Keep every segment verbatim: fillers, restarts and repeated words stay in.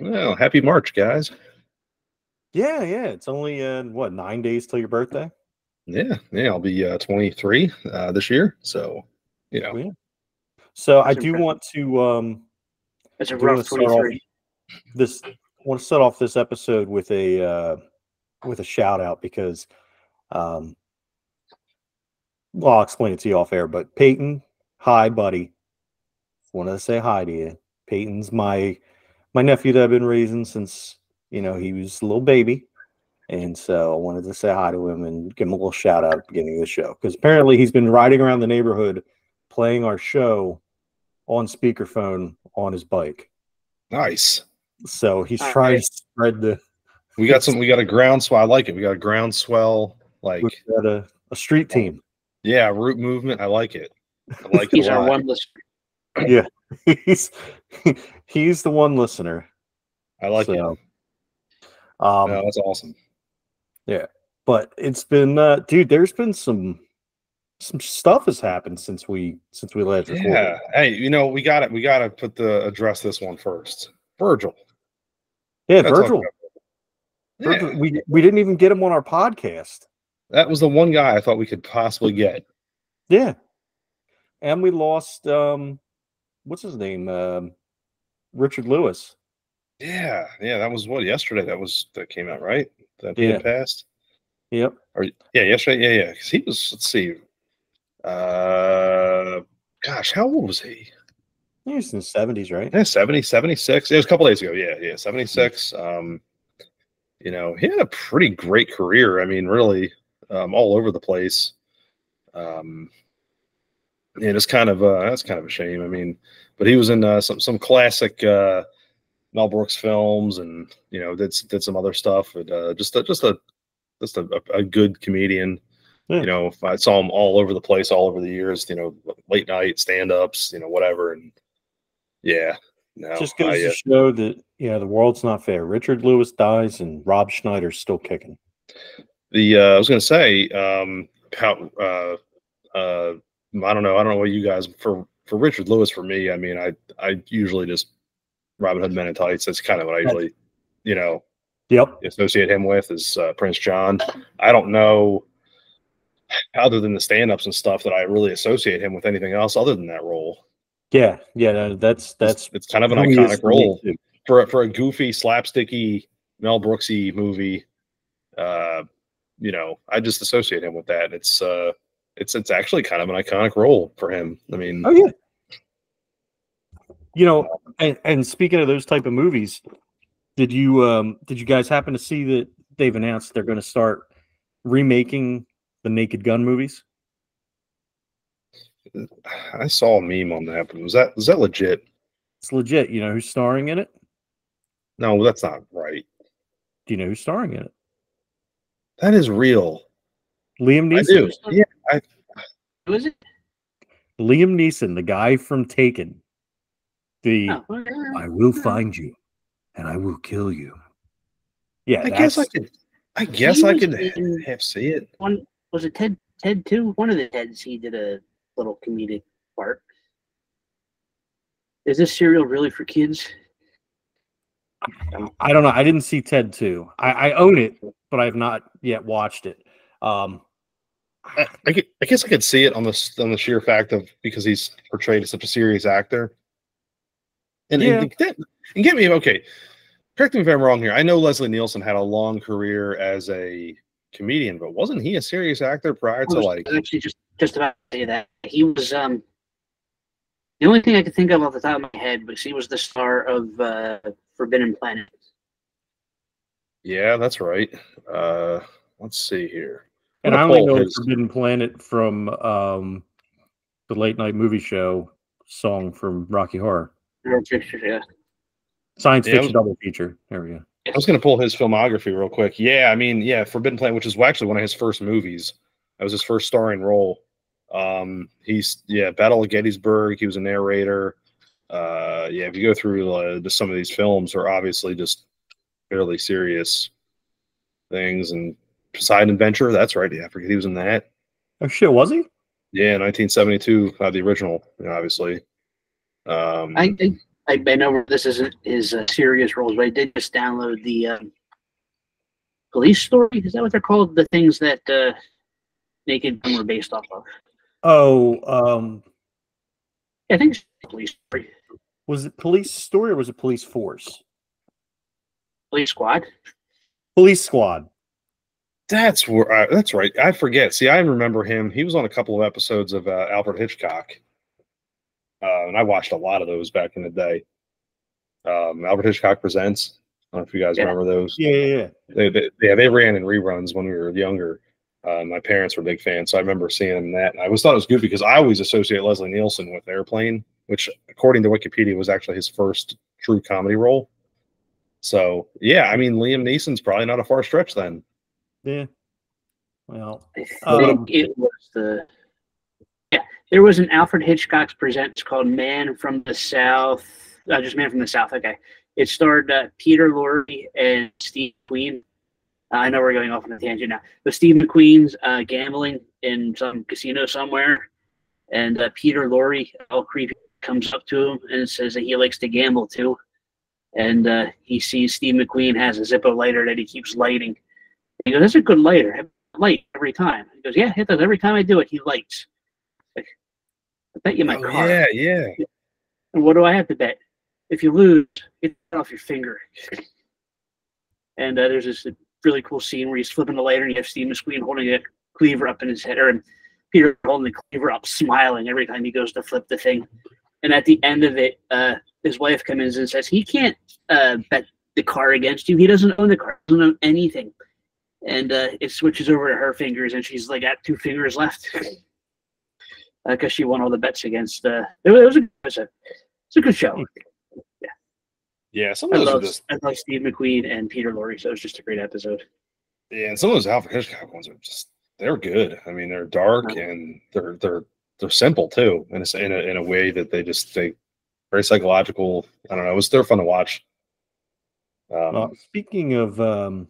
Well, happy March, guys. Yeah, yeah. It's only, uh, what, nine days till your birthday? Yeah, yeah. I'll be uh, twenty-three uh, this year. So, you know. Yeah. So That's I do impressive. want to um, That's a rough twenty-three. This I want to start off this episode with a uh, with a shout out because um, well, I'll explain it to you off air, but Peyton, hi buddy. Wanted to say hi to you. Peyton's my my nephew that I've been raising since, you know, he was a little baby. And so I wanted to say hi to him and give him a little shout out at the beginning of the show. Because apparently he's been riding around the neighborhood playing our show on speakerphone on his bike. Nice. So he's All trying right. to spread the. We got some. We got a groundswell. I like it. We got a groundswell. Like we got a, a street team. Yeah, root movement. I like it. I like he's it a lot. Our one listener. Yeah, he's he's the one listener. I like so, it. Um, no, that's awesome. Yeah, but it's been, uh, dude. There's been some. Some stuff has happened since we since we last recorded. Yeah. Hey, you know, we got it. We got to put the address this one first. Virgil. Yeah, Virgil. Virgil. Yeah. We we didn't even get him on our podcast. That was the one guy I thought we could possibly get. Yeah. And we lost um what's his name? Um Richard Lewis. Yeah. Yeah, that was what yesterday that was that came out, right? That yeah. passed. Yep. Or yeah, yesterday. Yeah, yeah, cuz he was let's see Uh, gosh, how old was he? He was in the seventies, right? Yeah, seventy, seventy-six. It was a couple days ago. Yeah, yeah, seventy-six. Um, you know, he had a pretty great career. I mean, really, um, all over the place. Um, and it's kind of uh, that's kind of a shame. I mean, but he was in uh, some some classic uh, Mel Brooks films, and you know, did did some other stuff. But, uh, just a, just a just a, a good comedian. Yeah. You know, I saw him all over the place, all over the years. You know, late night stand-ups, you know, whatever, and yeah, no, just goes to show that you know the world's not fair. Richard Lewis dies, and Rob Schneider's still kicking. The uh, I was going to say, um, how uh, uh, I don't know, I don't know what you guys for for Richard Lewis. For me, I mean, I I usually just Robin Hood Men in Tights. That's kind of what I usually, you know, yep, associate him with is uh, Prince John. I don't know. Other than the stand-ups and stuff that I really associate him with anything else other than that role. Yeah, yeah, that's that's it's, it's kind of an iconic role for a, for a goofy, slapsticky, Mel Brooksy movie. Uh, you know, I just associate him with that. It's uh, it's it's actually kind of an iconic role for him. I mean, oh yeah, you know. And, and speaking of those type of movies, did you um did you guys happen to see that they've announced they're going to start remaking the Naked Gun movies? I saw a meme on that, but was that was that legit? It's legit. You know who's starring in it? No, that's not right. Do you know who's starring in it? That is real. Liam Neeson. I do. Yeah. I... Who is it? Liam Neeson, the guy from Taken. The oh. I will find you, and I will kill you. Yeah, I guess I could. I guess I could have see it. One. Was it Ted? Ted two? One of the Teds. He did a little comedic part. Is this serial really for kids? I don't know. I didn't see Ted two. I, I own it, but I have not yet watched it. Um, I, I, could, I guess I could see it on the on the sheer fact of because he's portrayed as such a serious actor. And, yeah. and, that, and get me okay. Correct me if I'm wrong here. I know Leslie Nielsen had a long career as a comedian, but wasn't he a serious actor prior to like actually just just about to say that he was um the only thing I could think of off the top of my head was he was the star of uh Forbidden Planet. Yeah, that's right. Uh let's see here. And I only know Forbidden Planet from um the late night movie show song from Rocky Horror. Yeah. Science fiction double feature. There we go. I was going to pull his filmography real quick. Yeah, I mean, yeah, Forbidden Planet, which is actually one of his first movies. That was his first starring role. Um, he's, yeah, Battle of Gettysburg. He was a narrator. Uh, yeah, if you go through uh, just some of these films are obviously just fairly serious things. And Poseidon Adventure, that's right. Yeah, I forget he was in that. Oh, shit, was he? Yeah, nineteen seventy-two, uh, the original, you know, obviously. Um, I, I I, I know this isn't his uh, serious roles, but I did just download the um, police story. Is that what they're called? The things that uh, Naked Gun were based off of. Oh, um, I think it's police story. Was it police story or was it police force? Police squad. Police squad. That's where. I, that's right. I forget. See, I remember him. He was on a couple of episodes of uh, Alfred Hitchcock, uh, and I watched a lot of those back in the day. Um, Alfred Hitchcock Presents. I don't know if you guys yeah. remember those. Yeah, yeah, yeah. They, they, yeah, they ran in reruns when we were younger. Uh, my parents were big fans, so I remember seeing them that. And I always thought it was good because I always associate Leslie Nielsen with Airplane, which, according to Wikipedia, was actually his first true comedy role. So, yeah, I mean, Liam Neeson's probably not a far stretch then. Yeah. Well, I think um, it was the yeah. There was an Alfred Hitchcock's Presents called Man from the South. Uh, just Man from the South. Okay. It starred uh, Peter Lorre and Steve McQueen. Uh, I know we're going off on a tangent now, but Steve McQueen's uh, gambling in some casino somewhere, and uh, Peter Lorre, all creepy, comes up to him and says that he likes to gamble too. And uh, he sees Steve McQueen has a Zippo lighter that he keeps lighting. He goes, "That's a good lighter. I light every time." He goes, "Yeah, it does. Every time I do it, he lights." Like, I bet you my oh, car. Yeah, yeah. And what do I have to bet? If you lose, get it off your finger. And uh, there's this really cool scene where he's flipping the lighter, and you have Steve McQueen holding a cleaver up in his head, and Peter holding the cleaver up, smiling every time he goes to flip the thing. And at the end of it, uh, his wife comes in and says, "He can't uh, bet the car against you. He doesn't own the car. He doesn't own anything." And uh, it switches over to her fingers, and she's like at two fingers left because uh, she won all the bets against. Uh, it was a good episode. It's a good show. Yeah. Yeah. Some of those I love, just... I love Steve McQueen and Peter Lorre, so it was just a great episode. Yeah, and some of those Alfred Hitchcock ones are just they're good. I mean, they're dark uh-huh. and they're they're they're simple too, and it's in a in a way that they just they very psychological. I don't know. It was they're fun to watch. Um, well, speaking of. Um...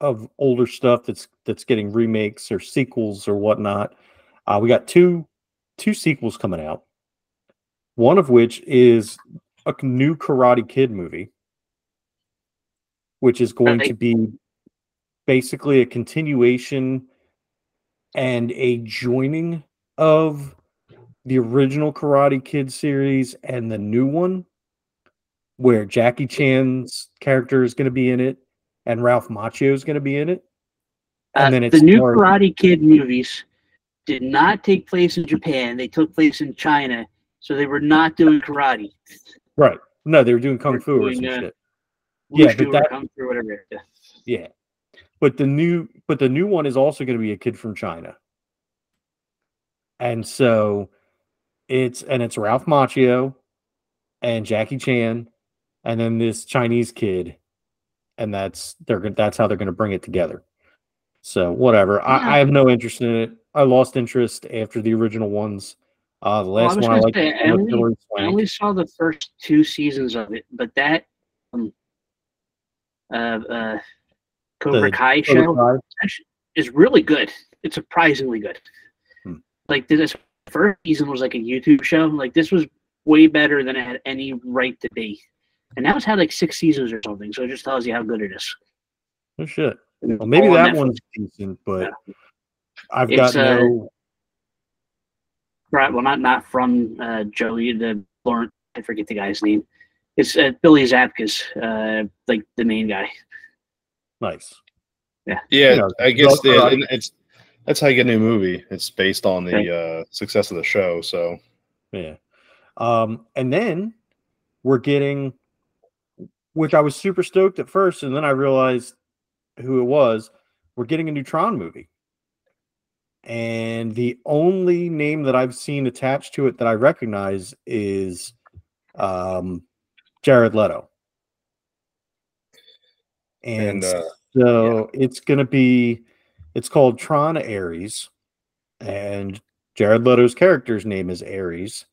of older stuff that's that's getting remakes or sequels or whatnot. Uh, we got two two sequels coming out. One of which is a new Karate Kid movie, which is going to be basically a continuation and a joining of the original Karate Kid series and the new one, where Jackie Chan's character is going to be in it. And Ralph Macchio is going to be in it. And uh, then it's the new started. Karate Kid movies did not take place in Japan. They took place in China. So they were not doing karate. Right. No, they were doing kung fu doing, or some uh, shit. Yeah, but that, kung fu, whatever. Yeah. yeah. But the new but the new one is also going to be a kid from China. And so it's and it's Ralph Macchio and Jackie Chan and then this Chinese kid. And that's they're that's how they're going to bring it together. So whatever, yeah. I, I have no interest in it. I lost interest after the original ones. Uh, the last well, I one say, I liked. I only, I only saw the first two seasons of it, but that um, uh, uh, Cobra the, Kai show Cobra Kai. is really good. It's surprisingly good. Hmm. Like this first season was like a YouTube show. Like this was way better than it had any right to be. And that was had like six seasons or something, so it just tells you how good it is. Oh shit! Well, maybe that one's decent, but yeah. I've it's, got uh, no. Right, well, not not from uh, Joey the Lawrence. I forget the guy's name. It's uh, Billy Zabka's, uh, like the main guy. Nice. Yeah. Yeah, you know, I guess the, uh, it's that's how you get a new movie. It's based on the right. uh, success of the show, so. Yeah, um, and then we're getting. Which I was super stoked at first, and then I realized who it was. We're getting a new Tron movie. And the only name that I've seen attached to it that I recognize is um, Jared Leto. And, and uh, so yeah. it's going to be, it's called Tron Ares. And Jared Leto's character's name is Ares.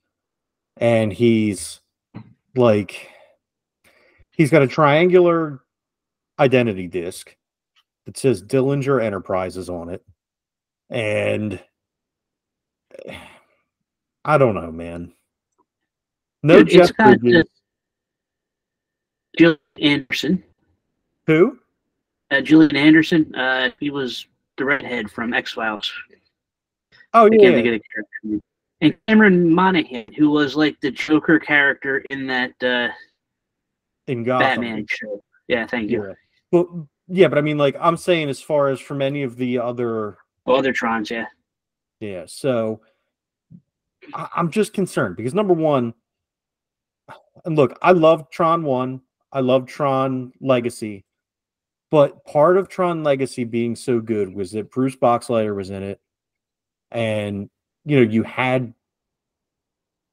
And he's like... He's got a triangular identity disc that says Dillinger Enterprises on it. And I don't know, man. No, Dude, Jeff Bridges. Got, uh, Julian Anderson. Who? Uh, Julian Anderson. Uh, he was the redhead from X-Files. Oh, yeah. Again, they get a character. And Cameron Monaghan, who was like the Joker character in that uh, in Gotham. Batman show. Yeah, thank you. Yeah. Well, yeah, but I mean, like, I'm saying as far as from any of the other... Well, other Trons, yeah. Yeah, so I I'm just concerned because, number one, and look, I love Tron one. I love Tron Legacy. But part of Tron Legacy being so good was that Bruce Boxleiter was in it. And, you know, you had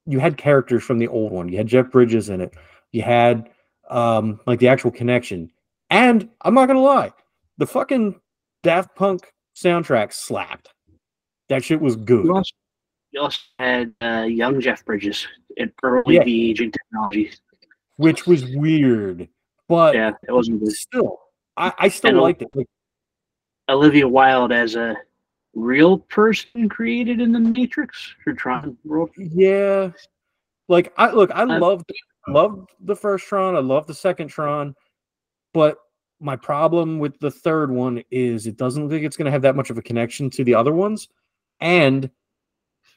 you had characters from the old one. You had Jeff Bridges in it. You had, um, like, the actual connection. And I'm not going to lie, the fucking Daft Punk soundtrack slapped. That shit was good. You also, you also had uh, young Jeff Bridges in early yeah. aging technology. Which was weird. But yeah, it wasn't good. Still, I, I still and liked it. Like, Olivia Wilde as a real person created in the Matrix for Tron World. Yeah. Like, I look, I uh, loved, loved the first Tron. I loved the second Tron. But my problem with the third one is it doesn't look like it's going to have that much of a connection to the other ones. And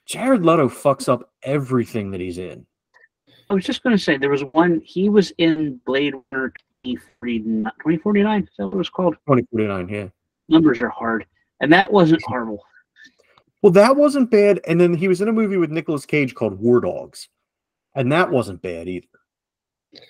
Jared Leto fucks up everything that he's in. I was just going to say, there was one, he was in Blade Runner twenty forty-nine, is that what it was called? twenty forty-nine, yeah. Numbers are hard. And that wasn't horrible. Well, that wasn't bad. And then he was in a movie with Nicolas Cage called War Dogs. And that wasn't bad either.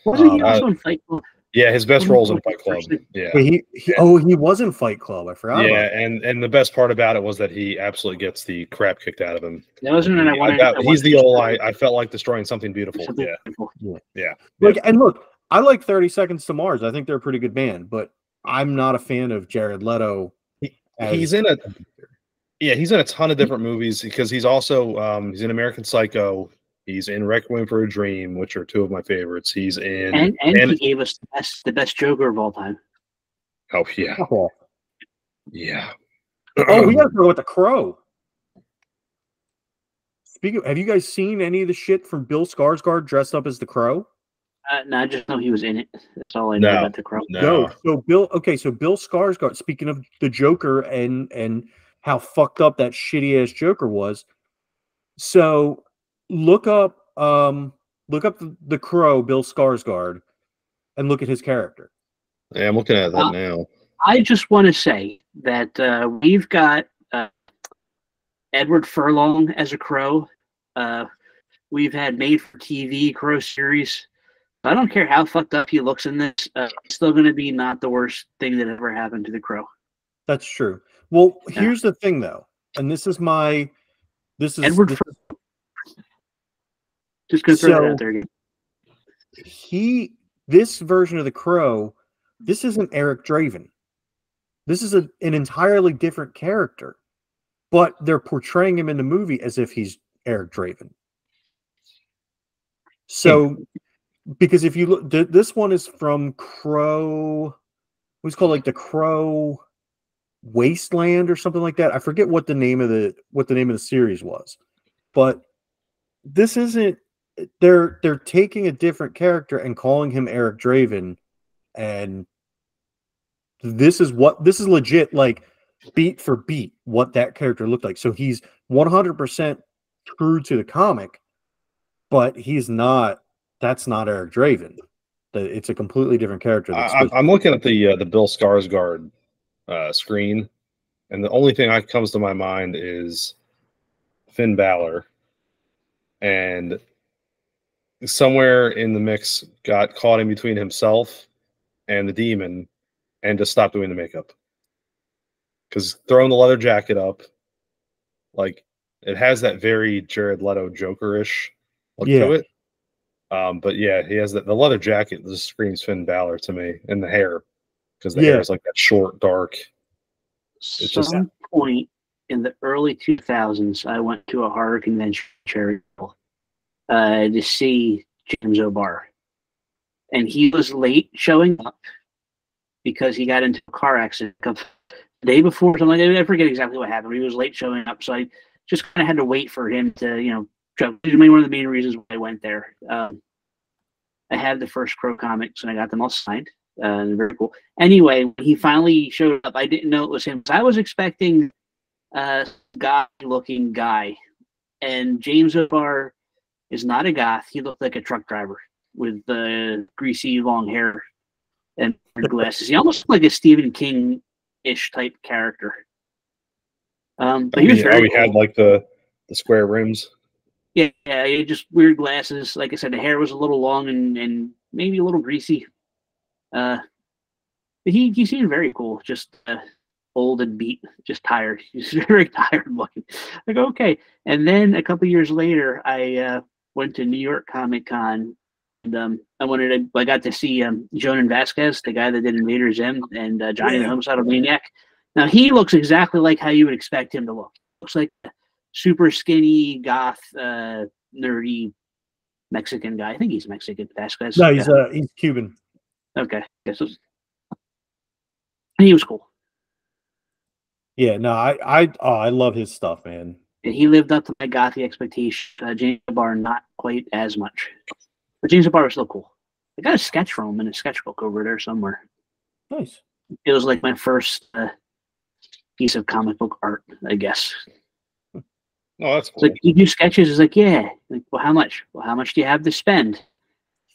Wasn't um, he also uh, in Fight Club? Yeah, his best role's in Fight Club. Yeah. He, he, oh, he was in Fight Club. I forgot. Yeah, about and and the best part about it was that he absolutely gets the crap kicked out of him. That wasn't an I wanted, I, I, He's the old I, I felt like destroying something beautiful. Something yeah. beautiful. Yeah. Yeah. Like, yeah. And look, I like thirty seconds to Mars. I think they're a pretty good band, but I'm not a fan of Jared Leto. He, he's in a Yeah, he's in a ton of different movies because he's also um, he's in American Psycho. He's in Requiem for a Dream, which are two of my favorites. He's in... And, and, and he gave us the best, the best Joker of all time. Oh, yeah. Oh. Yeah. Oh, we got to go with The Crow. Speaking of, have you guys seen any of the shit from Bill Skarsgård dressed up as The Crow? Uh, no, I just know he was in it. That's all I know no, about The Crow. No. no. So Bill, okay, so Bill Skarsgård, speaking of the Joker and, and how fucked up that shitty-ass Joker was, so... Look up, um, look up the, the Crow, Bill Skarsgård, and look at his character. Yeah, I'm looking at that uh, now. I just want to say that uh, we've got uh, Edward Furlong as a Crow. Uh, we've had made-for-T V Crow series. I don't care how fucked up he looks in this. Uh, it's still going to be not the worst thing that ever happened to the Crow. That's true. Well, yeah. Here's the thing, though, and this is my this is Edward Furlong. Just because so, they're out there again. He, this version of the Crow, this isn't Eric Draven. This is a, an entirely different character, but they're portraying him in the movie as if he's Eric Draven. So, yeah. Because if you look, th this one is from Crow, what's called like the Crow Wasteland or something like that. I forget what the name of the what the name of the series was, but this isn't. They're they're taking a different character and calling him Eric Draven, and this is what this is legit like beat for beat what that character looked like. So he's one hundred percent true to the comic, but he's not. That's not Eric Draven. It's a completely different character. I, I'm looking at the uh, the Bill Skarsgård uh, screen, and the only thing that comes to my mind is Finn Balor, and somewhere in the mix got caught in between himself and the demon and just stopped doing the makeup. Because throwing the leather jacket up, like, it has that very Jared Leto Joker-ish look yeah. to it. Um, but yeah, he has that, the leather jacket just screams Finn Balor to me, and the hair. Because the yeah. hair is like that short, dark. It's Some just... point in the early two thousands, I went to a horror convention charity Uh, to see James O'Barr, and he was late showing up because he got into a car accident the day before. Something like that. I forget exactly what happened. But he was late showing up, so I just kind of had to wait for him to, you know, jump. One of the main reasons why I went there. Um, I had the first Crow comics, and I got them all signed. Uh, and very cool. Anyway, when he finally showed up, I didn't know it was him. So I was expecting a goth-looking guy, and James O'Barr is not a goth. He looked like a truck driver with the uh, greasy long hair and glasses. He almost looked like a Stephen King-ish type character. Um, but he was very cool. Had like the the square rims. Yeah, yeah, just weird glasses. Like I said, the hair was a little long and, and maybe a little greasy. Uh, but he he seemed very cool, just uh, old and beat, just tired. He's very tired looking. Like okay, and then a couple years later, I uh, went to New York Comic Con, and um, I wanted to, I got to see um, Jonan Vasquez, the guy that did Invader Zim, and uh, Johnny yeah. the Homicidal Maniac. Now he looks exactly like how you would expect him to look. Looks like super skinny, goth, uh, nerdy Mexican guy. I think he's Mexican. Vasquez. No, he's uh, he's Cuban. Okay. Yes. He was cool. Yeah. No, I I oh, I love his stuff, man. And he lived up to my gothy expectations. Uh, James O'Barr not quite as much, but James O'Barr was still cool. I got a sketch from him in a sketchbook over there somewhere. Nice. It was like my first uh, piece of comic book art, I guess. Oh, that's cool. It's like, you do sketches. It's like, yeah. Like, well, how much? Well, how much do you have to spend?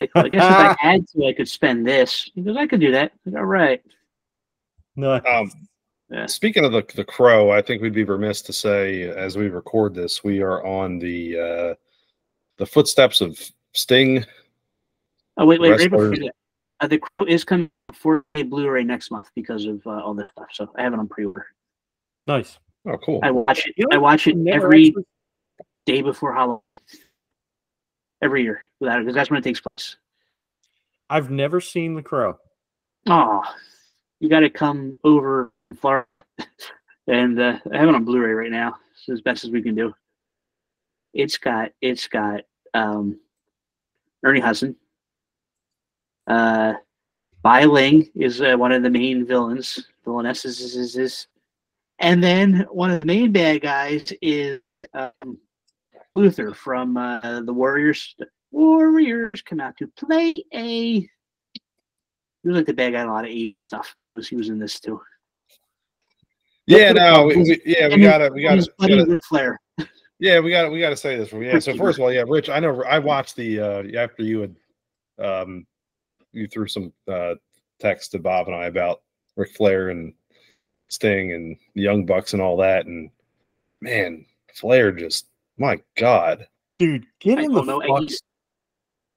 Like, well, I guess if I had to, I could spend this. He goes, I could do that. Like, all right. No. Um, yeah. Speaking of the the Crow, I think we'd be remiss to say, as we record this, we are on the uh, the footsteps of Sting. Oh wait, wait, right before that, uh, the Crow is coming for a Blu-ray next month because of uh, all this stuff. So I have it on pre-order. Nice. Oh, cool. I watch it. You know, I watch it every actually... day before Halloween. Every year, without it, because that's when it takes place. I've never seen The Crow. Oh, you got to come over to Florida, and uh, I have it on Blu-ray right now. It's as best as we can do. It's got it's got um, Ernie Hudson. Uh, Bai Ling is uh, one of the main villains, villainesses, is, is, is. and then one of the main bad guys is. Um, Luther from uh, the Warriors. The Warriors come out to play a. He was like the bad guy in a lot of eighties stuff. Because he was in this too. Yeah, no, we, yeah, we gotta, we gotta, we gotta, gotta Flair. Yeah, we gotta, we gotta say this. Yeah, so first of all, yeah, Rich, I know I watched the uh, after you had, um, you threw some uh, text to Bob and I about Ric Flair and Sting and the Young Bucks and all that, and man, Flair just. My God, dude, get him the know, fuck he's,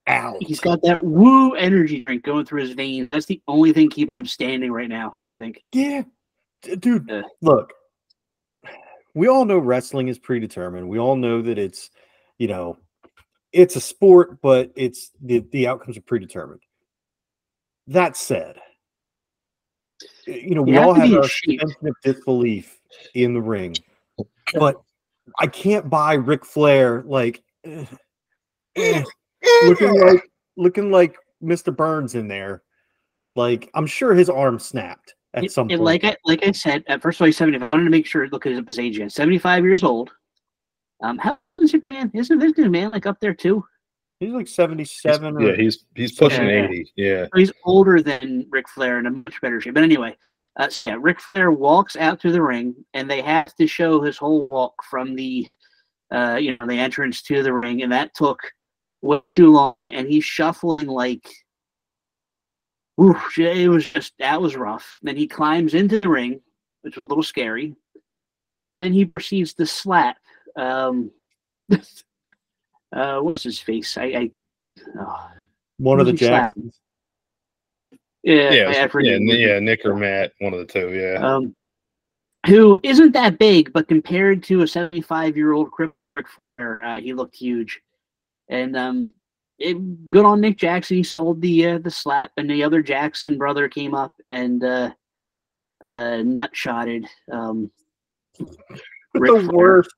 out. He's got that woo energy drink going through his veins. That's the only thing keeping him standing right now. I think. Yeah, dude. Uh, look, we all know wrestling is predetermined. We all know that it's, you know, it's a sport, but it's the the outcomes are predetermined. That said, you know, we you all have, have our suspension of disbelief in the ring, but. I can't buy Ric Flair like eh, eh, looking like looking like Mister Burns in there. Like I'm sure his arm snapped at it, some point. Like I like I said, at first of all, he's seventy-five. I wanted to make sure look at his age again. Seventy-five years old. Um, how old is your man? Isn't this new man like up there too? He's like seventy-seven. He's, or, yeah, he's he's pushing yeah, eighty. Yeah, he's older than Ric Flair in a much better shape. But anyway. Uh, so yeah, Ric Flair walks out to the ring, and they have to show his whole walk from the, uh, you know, the entrance to the ring, and that took way too long. And he's shuffling like, whoosh, it was just that was rough. Then he climbs into the ring, which was a little scary, and he proceeds to slap. Um, uh, what's his face? I, I oh, one of the Jacksons. Yeah, yeah, was, yeah, yeah, Nick or Matt, one of the two, yeah. Um, who isn't that big, but compared to a seventy-five-year-old Ric Flair, uh, he looked huge. And um, it, good on Nick Jackson. He sold the uh, the slap, and the other Jackson brother came up and uh, uh, nut-shotted um, Ric Flair. Worst,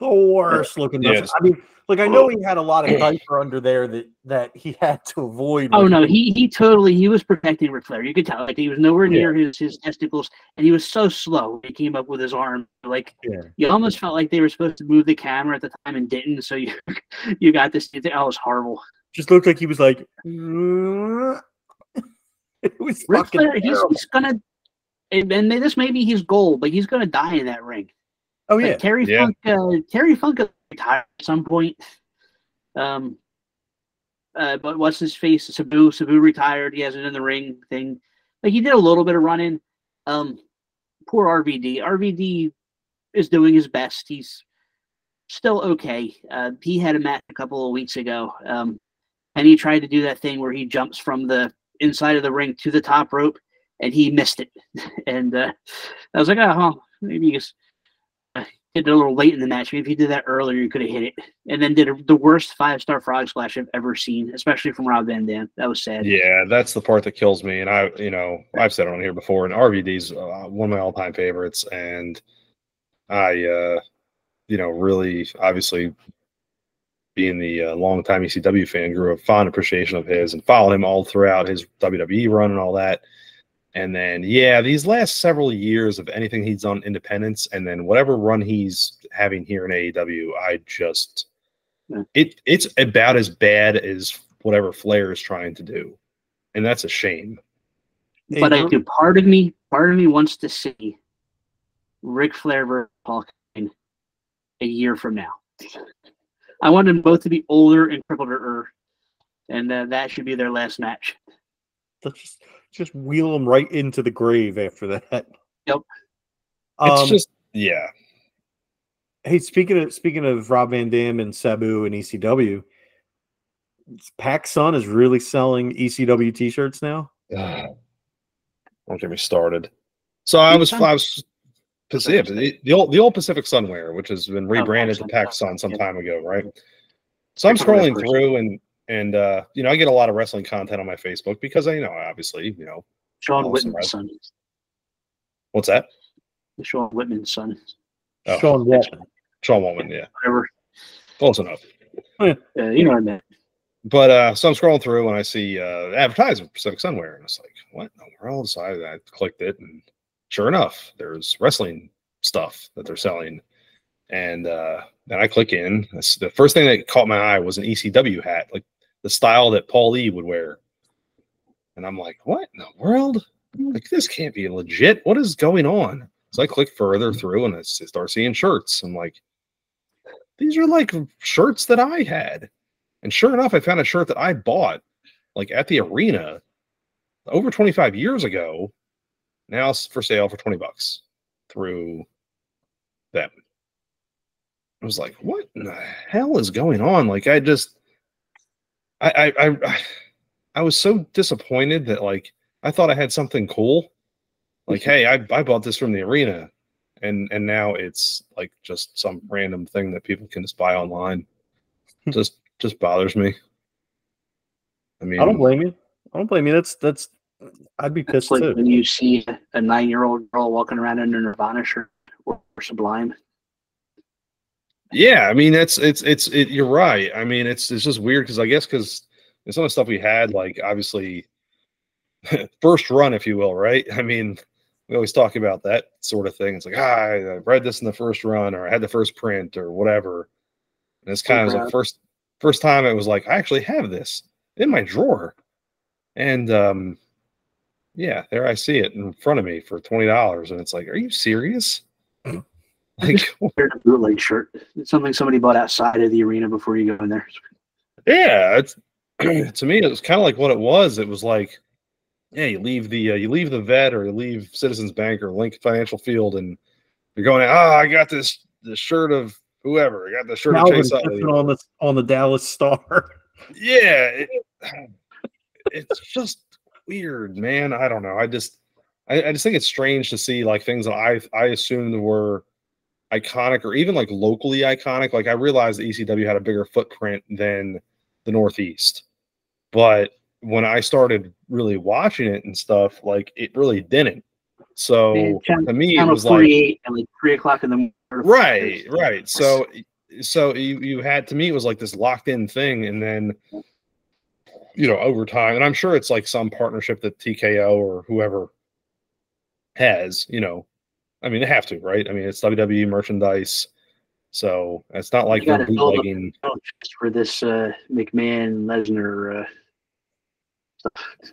the worst looking. Yeah. I mean, like I know he had a lot of diaper under there that, that he had to avoid. Oh no, he he totally he was protecting Ric Flair. You could tell like he was nowhere near yeah. his his testicles, and he was so slow. He came up with his arm like yeah. you almost felt like they were supposed to move the camera at the time and didn't. So you you got this. That was horrible. just looked like he was like. It was Ric Flair, he's, he's gonna, and this may be his goal, but he's gonna die in that ring. Oh yeah, like, Terry yeah. Funk. Uh, Terry Funk retired at some point. Um, uh, but what's his face? Sabu. Sabu retired. He has it in the ring thing. Like he did a little bit of running. Um, poor R V D. R V D is doing his best. He's still okay. Uh, he had a match a couple of weeks ago, um, and he tried to do that thing where he jumps from the inside of the ring to the top rope, and he missed it. And uh, I was like, oh, well, maybe you just uh, did it a little late in the match. Maybe if you did that earlier, you could have hit it. And then did a, the worst five-star frog splash I've ever seen, especially from Rob Van Dam. That was sad. Yeah, that's the part that kills me. And I, you know, I've said it on here before, and R V D's uh, one of my all-time favorites. And I, uh, you know, really, obviously, being the uh, longtime E C W fan, grew a fond appreciation of his and followed him all throughout his W W E run and all that. And then, yeah, these last several years of anything he's done, independence, and then whatever run he's having here in A E W, I just yeah. it it's about as bad as whatever Flair is trying to do, and that's a shame. But I do. Part of me, part of me wants to see Ric Flair versus Paul Kane a year from now. I want them both to be older and crippleder, and uh, that should be their last match. Let's just, just wheel them right into the grave after that. Yep. Um, it's just yeah. Hey, speaking of speaking of Rob Van Dam and Sabu and E C W, Pac Sun is really selling E C W T-shirts now. Uh, don't get me started. So I was I was. Pacific, the, the old the old Pacific Sunwear, which has been rebranded oh, to Pac Sun some yeah. time ago, right? So I'm scrolling through, and and uh, you know, I get a lot of wrestling content on my Facebook because I, you know, obviously, you know, Sean Whitman's son. What's that? Sean Whitman's son. Oh. Sean Waltman. Sean Waltman, yeah. Whatever. Close enough. Uh, you know what I meant. But uh, so I'm scrolling through, and I see uh, advertisement Pacific Sunwear, and it's like, what in the world? So I, I clicked it, and sure enough, there's wrestling stuff that they're selling. And uh, and I click in. That's the first thing that caught my eye was an E C W hat, like the style that Paul E would wear. And I'm like, what in the world? Like, this can't be legit. What is going on? So I click further through, and I start seeing shirts. I'm like, these are like shirts that I had. And sure enough, I found a shirt that I bought like at the arena over twenty-five years ago. Now it's for sale for twenty bucks through them. I was like, what in the hell is going on? Like, I just, I, I, I, I was so disappointed that, like, I thought I had something cool. Like, hey, I, I bought this from the arena. And, and now it's like just some random thing that people can just buy online. just, just bothers me. I mean, I don't blame you. I don't blame you. That's, that's, I'd be pissed. It's like too. When you see a nine-year-old girl walking around in a Nirvana shirt or Sublime. Yeah, I mean that's it's it's it, you're right. I mean it's it's just weird because I guess because some of the stuff we had, like, obviously first run, if you will, right? I mean, we always talk about that sort of thing. It's like, ah, I read this in the first run, or I had the first print, or whatever. And it's kind oh, of the like first first time it was like, I actually have this in my drawer, and um. Yeah, there I see it in front of me for twenty dollars, and it's like, are you serious? Like, wearing a bootleg shirt. It's something somebody bought outside of the arena before you go in there. Yeah, it's, to me, it was kind of like what it was. It was like, yeah, you leave the uh, you leave the vet, or you leave Citizens Bank or Lincoln Financial Field, and you're going, ah, oh, I got this the shirt of whoever. I got the shirt Calvin of Chase Utley on the on the Dallas Star. Yeah, it, it's just. Weird, man. I don't know. I just, I, I just think it's strange to see like things that I I assumed were iconic or even like locally iconic. Like, I realized that E C W had a bigger footprint than the Northeast, but when I started really watching it and stuff, like, it really didn't. So man, channel, to me, it was like, and like three o'clock in the morning. Right, right. So, so you you had to me it was like this locked in thing, and then. You know, over time, and I'm sure it's like some partnership that T K O or whoever has, you know, I mean, they have to, right? I mean, it's W W E merchandise. So it's not like you they're bootlegging for this uh, McMahon Lesnar uh, stuff.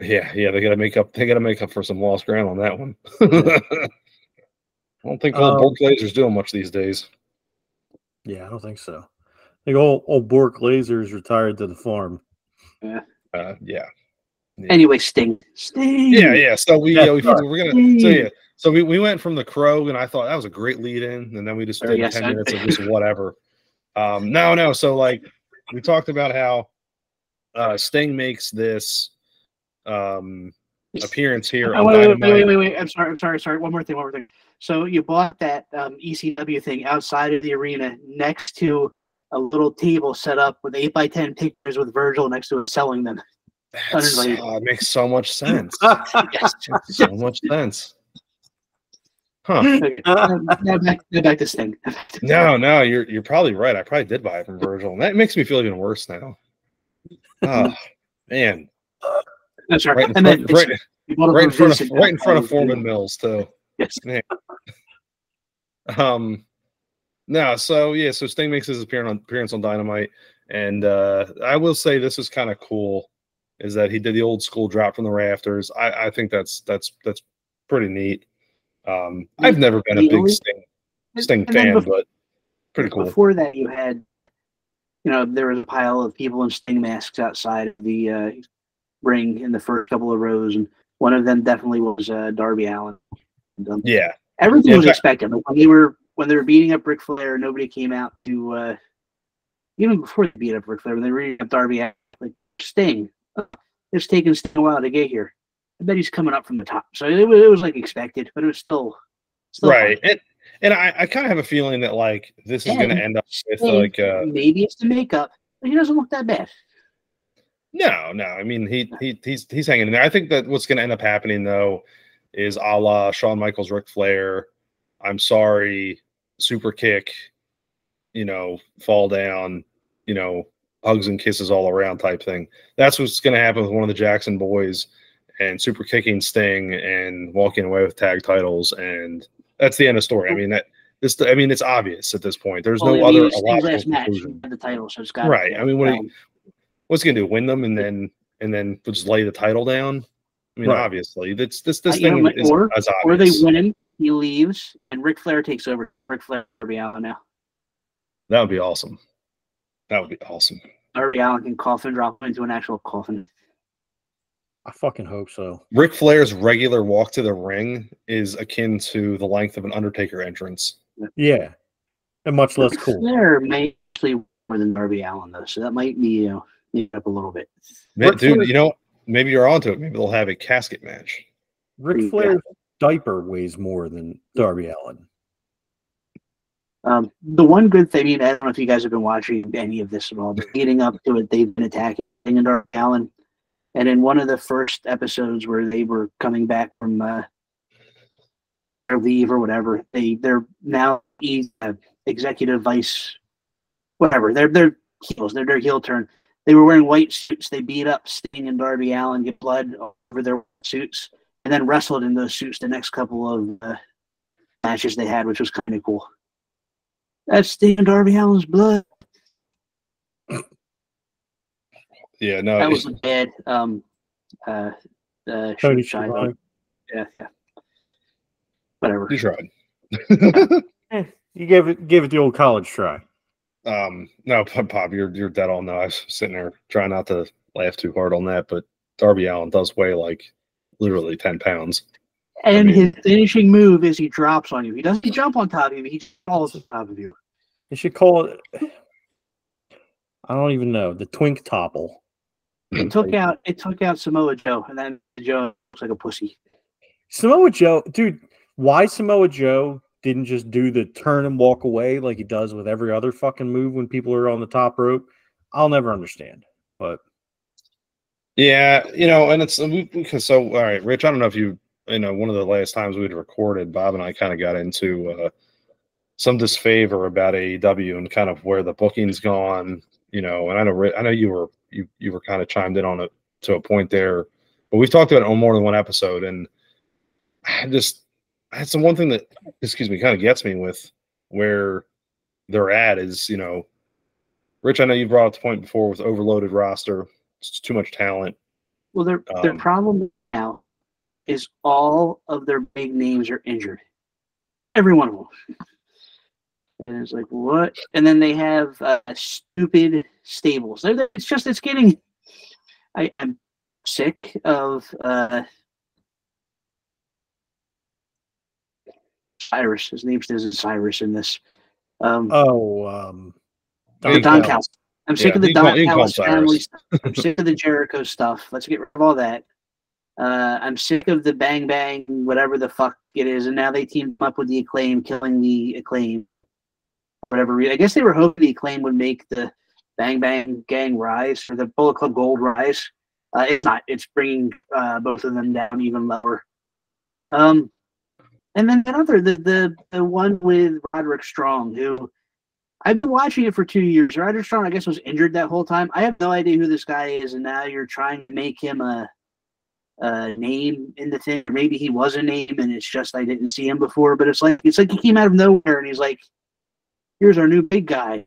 Yeah, yeah, they got to make up. They got to make up for some lost ground on that one. Yeah. I don't think old um, Bork Laser's doing much these days. Yeah, I don't think so. I think old old Bork Laser's retired to the farm. Yeah. Uh, yeah. Yeah. Anyway, Sting. Sting. Yeah, yeah. So we uh, we we're gonna Sting. so yeah. So we, we went from The Crow, and I thought that was a great lead-in, and then we just did oh, yes, ten I, minutes of just whatever. Um, no, no. So like we talked about how uh, Sting makes this um, appearance here. Oh, on wait, wait, wait, wait, wait, wait. I'm sorry. I'm sorry. Sorry. One more thing. One more thing. So you bought that um, E C W thing outside of the arena, next to a little table set up with eight by ten pictures with Virgil next to it selling them. That uh, makes so much sense. Yes. So much sense. Huh. Okay. Uh, now back, now back to Sting. No, no, you're you're probably right. I probably did buy it from Virgil. And that makes me feel even worse now. Oh, man. That's right. Right in front, right, right in front of right in front of Foreman Mills, too. Yes. Man. Um no, so yeah, so Sting makes his appearance on appearance on Dynamite. And uh I will say this is kind of cool, is that he did the old school drop from the rafters. I, I think that's that's that's pretty neat. Um, I've never been a big only, Sting, Sting fan, before, but pretty cool. Before that, you had, you know, there was a pile of people in Sting masks outside the uh, ring in the first couple of rows, and one of them definitely was uh, Darby Allin. Um, yeah, everything yeah, was expected. Like when they were when they were beating up Ric Flair, nobody came out to uh, even before they beat up Ric Flair. When they were beating up Darby Allin, like Sting, oh, it's taken Sting a while to get here. I bet he's coming up from the top. So it was, it was like expected, but it was still, still right. Fun. And and I, I kind of have a feeling that like this is going to end up with like uh, maybe it's the makeup, but he doesn't look that bad. No, no. I mean he he he's he's hanging in there. I think that what's going to end up happening though is a la Shawn Michaels, Ric Flair, I'm sorry, super kick, you know, fall down, you know, hugs and kisses all around type thing. That's what's going to happen with one of the Jackson boys. And super kicking Sting and walking away with tag titles, and that's the end of the story. I mean that this, I mean it's obvious at this point. There's well, no I mean, other last match for the title, so it's got right. I mean, what he, what's he gonna do? Win them and then and then just lay the title down? I mean, right. Obviously, that's this this uh, thing know, is or, as obvious. Or they win him, he leaves, and Ric Flair takes over. Ric Flair will be out now. That would be awesome. That would be awesome. Darby Allin can coffin drop into an actual coffin. I fucking hope so. Ric Flair's regular walk to the ring is akin to the length of an Undertaker entrance. Yeah, and much less Ric cool. Flair may play more than Darby Allin though, so that might be you know need up a little bit. Man, dude, Flair, you know maybe you're onto it. Maybe they'll have a casket match. Ric Flair's yeah. diaper weighs more than Darby Allin. Um, the one good thing, I mean, I don't know if you guys have been watching any of this at all, but leading up to it, they've been attacking and Darby Allin. And in one of the first episodes where they were coming back from uh, their leave or whatever, they they're now e uh, executive vice, whatever. They're they're heels. They're their heel turn. They were wearing white suits. They beat up Sting and Darby Allin, get blood over their suits, and then wrestled in those suits the next couple of uh, matches they had, which was kind of cool. That's Sting and Darby Allin's blood. Yeah, no, that was the bad. Um, uh, uh, Tony Schiavone. Yeah, yeah. Whatever. You tried. eh, you gave it, gave it the old college try. Um, no, Pop, you're you're dead on. No, I was sitting there trying not to laugh too hard on that, but Darby Allin does weigh like literally ten pounds. And I mean, his finishing move is he drops on you. He doesn't jump on top of you. He falls on top of you. You should call it. I don't even know the twink topple. It took out it took out Samoa Joe, and then Joe looks like a pussy. Samoa Joe, dude, why Samoa Joe didn't just do the turn and walk away like he does with every other fucking move when people are on the top rope? I'll never understand. But yeah, you know, and it's we, we can, so all right, Rich. I don't know if you you know one of the last times we'd recorded, Bob and I kind of got into uh, some disfavor about A E W and kind of where the booking's gone. You know, and I know I know you were you you were kind of chimed in on it to a point there, but we've talked about it on more than one episode, and I just that's the one thing that excuse me kind of gets me with where they're at is, you know, Rich, I know you brought up the point before with overloaded roster. It's too much talent. Well, their um, their problem now is all of their big names are injured. Every one of them. And it's like, what? And then they have uh, stupid stables. It's just, it's getting, I, I'm sick of uh, Cyrus. His name isn't Cyrus in this. Um, oh, um, Don Callis. I'm sick yeah, of the Don Callis family stuff. I'm sick of the Jericho stuff. Let's get rid of all that. Uh, I'm sick of the Bang Bang, whatever the fuck it is. And now they teamed up with the Acclaim, killing the Acclaim. Whatever reason, I guess they were hoping the Acclaim would make the Bang Bang Gang rise or the Bullet Club Gold rise. Uh, it's not. It's bringing uh, both of them down even lower. Um, and then that other, the the the one with Roderick Strong, who I've been watching it for two years. Roderick Strong, I guess, was injured that whole time. I have no idea who this guy is, and now you're trying to make him a, a name in the thing. Maybe he was a name, and it's just I didn't see him before. But it's like it's like he came out of nowhere, and he's like, here's our new big guy,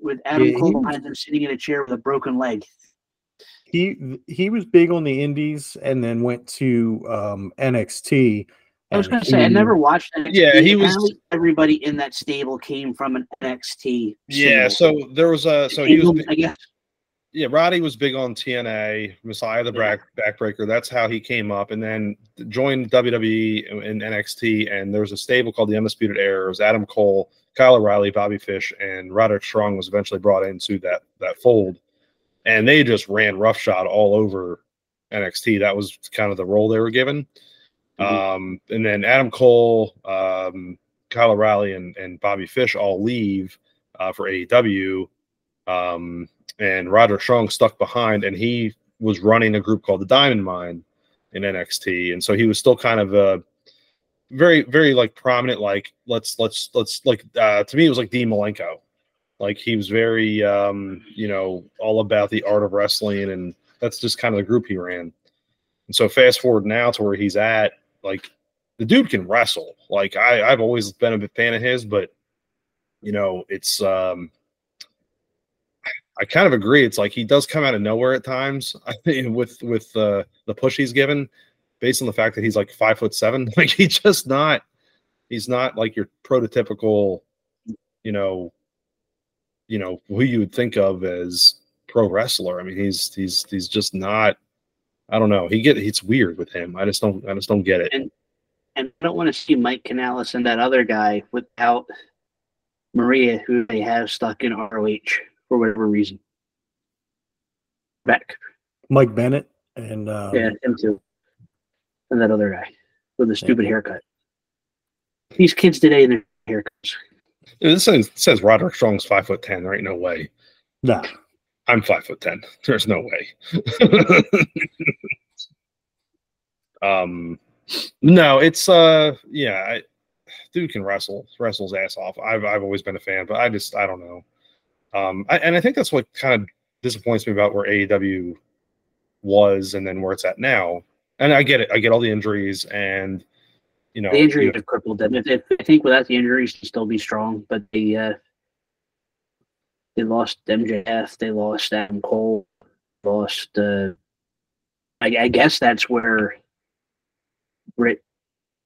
with Adam yeah, Cole behind him sitting in a chair with a broken leg. He he was big on the indies and then went to um, N X T. I was going to say, I never watched N X T. Yeah, he was. Everybody in that stable came from an N X T. Yeah, stable. So there was a so he was. Big, I guess. Yeah, Roddy was big on T N A, Messiah the yeah. back, Backbreaker. That's how he came up, and then joined W W E and N X T. And there was a stable called the Undisputed Era. It was Adam Cole, Kyle O'Reilly, Bobby Fish, and Roderick Strong was eventually brought into that that fold, and they just ran roughshod all over N X T. That was kind of the role they were given. Mm-hmm. Um, and then Adam Cole, um, Kyle O'Reilly, and and Bobby Fish all leave uh, for A E W, um, and Roderick Strong stuck behind, and he was running a group called the Diamond Mine in N X T, and so he was still kind of a very, very like prominent, like let's let's let's like uh to me it was like Dean Malenko. Like he was very um you know, all about the art of wrestling, and that's just kind of the group he ran. And so fast forward now to where he's at, like the dude can wrestle. Like I, I've always been a big fan of his, but you know, it's um I, I kind of agree. It's like he does come out of nowhere at times, I think, with with uh, the push he's given. Based on the fact that he's like five foot seven, like he's just not, he's not like your prototypical, you know, you know, who you would think of as pro wrestler. I mean, he's, he's, he's just not, I don't know. He get, it's weird with him. I just don't, I just don't get it. And, and I don't want to see Mike Kanellis and that other guy without Maria, who they have stuck in R O H for whatever reason. Back. Mike Bennett and, uh, yeah, him too. And that other guy with the stupid yeah. haircut. These kids today and their haircuts. Yeah, this thing says Roderick Strong's five foot ten. There ain't no way. No, nah. I'm five foot ten. There's no way. um, no, it's uh, yeah, I, dude can wrestle, wrestles ass off. I've I've always been a fan, but I just I don't know. Um, I, and I think that's what kind of disappoints me about where A E W was and then where it's at now. And I get it. I get all the injuries, and you know the injuries you know, have crippled them. If, if, I think without the injuries, they'd still be strong. But they uh, they lost M J F, they lost Adam Cole, lost. Uh, I, I guess that's where Britt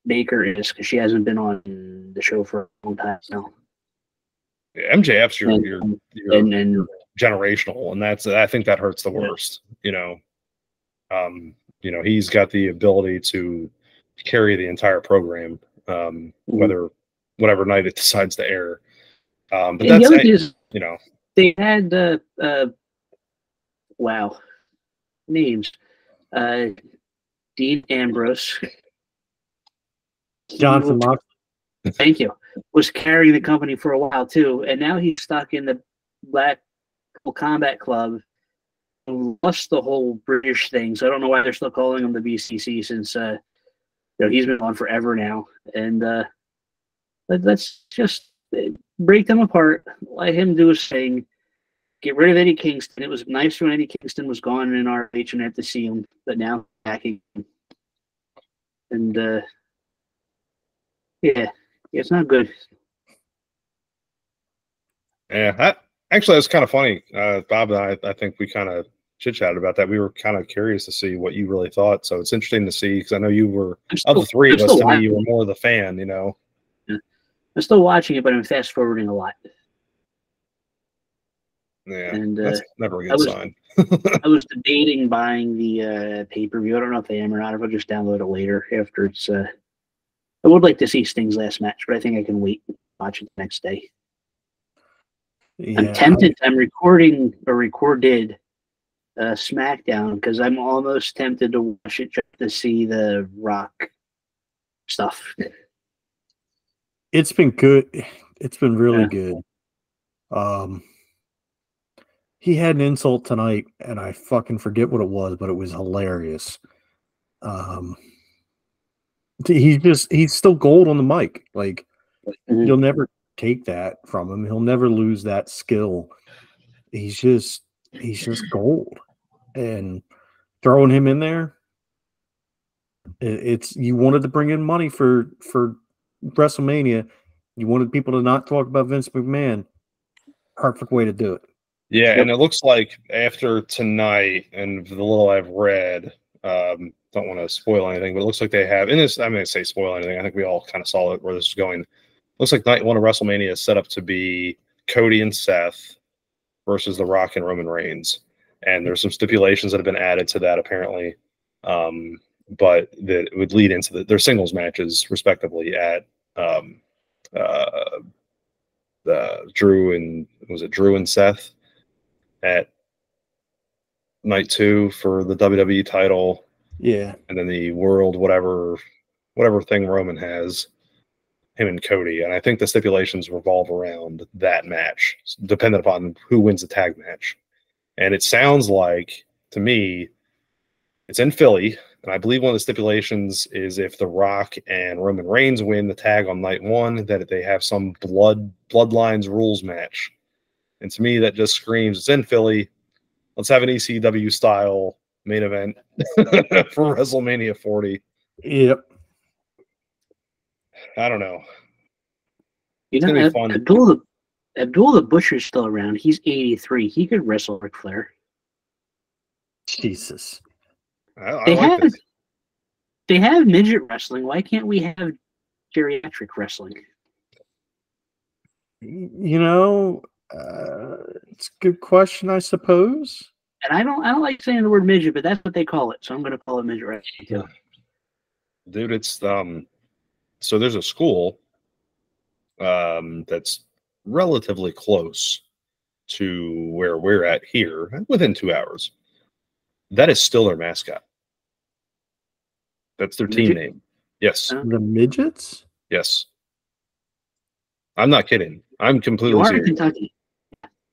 Baker is, because she hasn't been on the show for a long time now. Yeah, M J F's your and, your, your and, and, generational, and that's I think that hurts the worst. Yeah. You know. Um, you know, he's got the ability to carry the entire program, um, whether whatever night it decides to air. Um, but and that's, I, is, you know, they had uh, uh, wow names: uh, Dean Ambrose, Johnson Moxley. Thank you. Was carrying the company for a while too, and now he's stuck in the Black Combat Club. Lost the whole British thing, so I don't know why they're still calling him the B C C since uh, you know, he's been on forever now. And uh, let, let's just break them apart, let him do his thing, get rid of Eddie Kingston. It was nice when Eddie Kingston was gone in R H and I had to see him, but now back again. And uh, yeah, it's not good. Yeah, I, actually, it's kind of funny. Uh, Bob and I, I think we kind of chit-chatted about that. We were kind of curious to see what you really thought. So it's interesting to see, because I know you were, still, of the three I'm of us, to me, you were more of the fan, you know. Yeah. I'm still watching it, but I'm fast-forwarding a lot. Yeah, and, uh, that's never a good I was, sign. I was debating buying the uh, pay-per-view. I don't know if I am or not. If I'll just download it later after it's... Uh, I would like to see Sting's last match, but I think I can wait and watch it the next day. Yeah. I'm tempted. I'm recording or recorded uh, SmackDown because I'm almost tempted to watch it just to see the Rock stuff. It's been good. It's been really yeah. good. Um, he had an insult tonight, and I fucking forget what it was, but it was hilarious. Um, he's just he's still gold on the mic. Like mm-hmm. you'll never take that from him. He'll never lose that skill. He's just he's just gold. And throwing him in there, it's you wanted to bring in money for for WrestleMania. You wanted people to not talk about Vince McMahon. Perfect way to do it. Yeah, yep. And it looks like after tonight and the little I've read, um, don't want to spoil anything, but it looks like they have in this. I'm going to say spoil anything. I think we all kind of saw it where this is going. Looks like night one of WrestleMania is set up to be Cody and Seth versus The Rock and Roman Reigns. And there's some stipulations that have been added to that, apparently. Um, but that would lead into the, their singles matches, respectively, at um, uh, uh, Drew and was it Drew and Seth at night two for the W W E title. Yeah. And then the world, whatever, whatever thing Roman has. Him and Cody, and I think the stipulations revolve around that match, dependent upon who wins the tag match. And it sounds like, to me, it's in Philly, and I believe one of the stipulations is if The Rock and Roman Reigns win the tag on night one, that they have some blood bloodlines rules match. And to me, that just screams, it's in Philly. Let's have an E C W-style main event for WrestleMania forty. Yep. I don't know. You it's know, Ab fun. Abdul, the, Abdul the Butcher's still around. He's eighty-three. He could wrestle Ric Flair. Jesus. I, I they, like have, this. they have midget wrestling. Why can't we have geriatric wrestling? You know, uh, it's a good question, I suppose. And I don't, I don't like saying the word midget, but that's what they call it. So I'm going to call it midget wrestling too. Dude, it's um. So there's a school um, that's relatively close to where we're at here, within two hours. That is still their mascot. That's their Midget? team name. Yes. The Midgets? Yes. I'm not kidding. I'm completely you are serious. In Kentucky.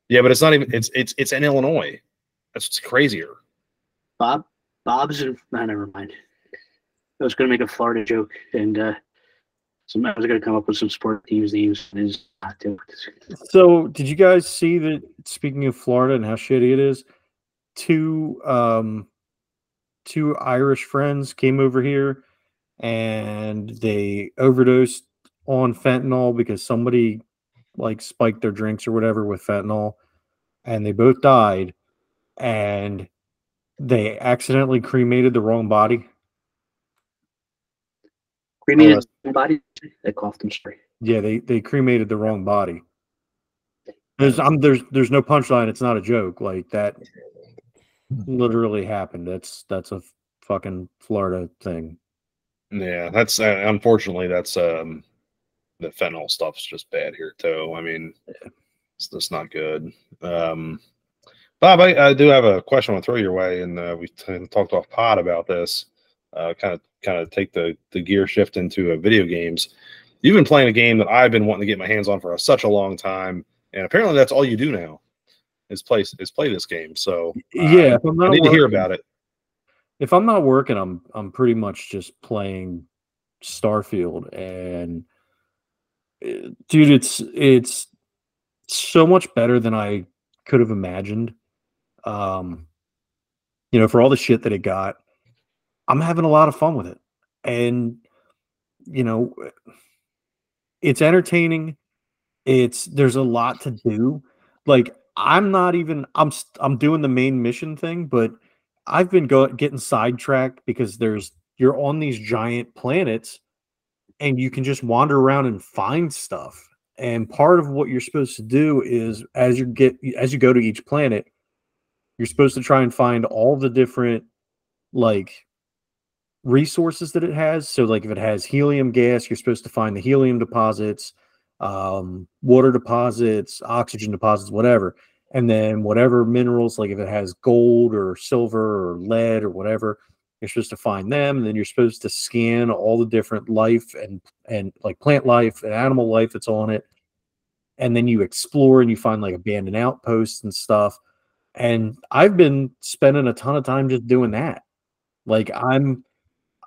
Yeah, but it's not even. It's it's it's in Illinois. That's what's crazier. Bob, Bob's. In, no, never mind. I was going to make a Florida joke and. Uh, So I was going to come up with some sport teams names. So did you guys see that, speaking of Florida and how shitty it is, two um, two Irish friends came over here and they overdosed on fentanyl because somebody like spiked their drinks or whatever with fentanyl, and they both died, and they accidentally cremated the wrong body. Cremated the body. They coughed them straight. Yeah, they they cremated the wrong body. There's I'm there's there's no punchline. It's not a joke. Like that literally happened. That's that's a fucking Florida thing. Yeah, that's uh, unfortunately that's um the fentanyl stuff's just bad here too. I mean, yeah. it's just not good. Um, Bob, I, I do have a question I want to throw your way, and uh, we talked off pod about this. Uh, kind of, kind of take the the gear shift into uh, video games. You've been playing a game that I've been wanting to get my hands on for a, such a long time, and apparently that's all you do now is play is play this game. So uh, yeah, if I'm not I need working, to hear about it. If I'm not working, I'm I'm pretty much just playing Starfield, and dude, it's it's so much better than I could have imagined. Um, you know, for all the shit that it got. I'm having a lot of fun with it, and you know, it's entertaining. It's there's a lot to do, like I'm not even I'm I'm doing the main mission thing, but I've been go, getting sidetracked because there's you're on these giant planets and you can just wander around and find stuff. And part of what you're supposed to do is as you get as you go to each planet, you're supposed to try and find all the different like resources that it has. So like if it has helium gas, you're supposed to find the helium deposits, um, water deposits, oxygen deposits, whatever. And then whatever minerals, like if it has gold or silver or lead or whatever, you're supposed to find them. And then you're supposed to scan all the different life and, and like plant life and animal life that's on it. And then you explore and you find like abandoned outposts and stuff. And I've been spending a ton of time just doing that. Like I'm,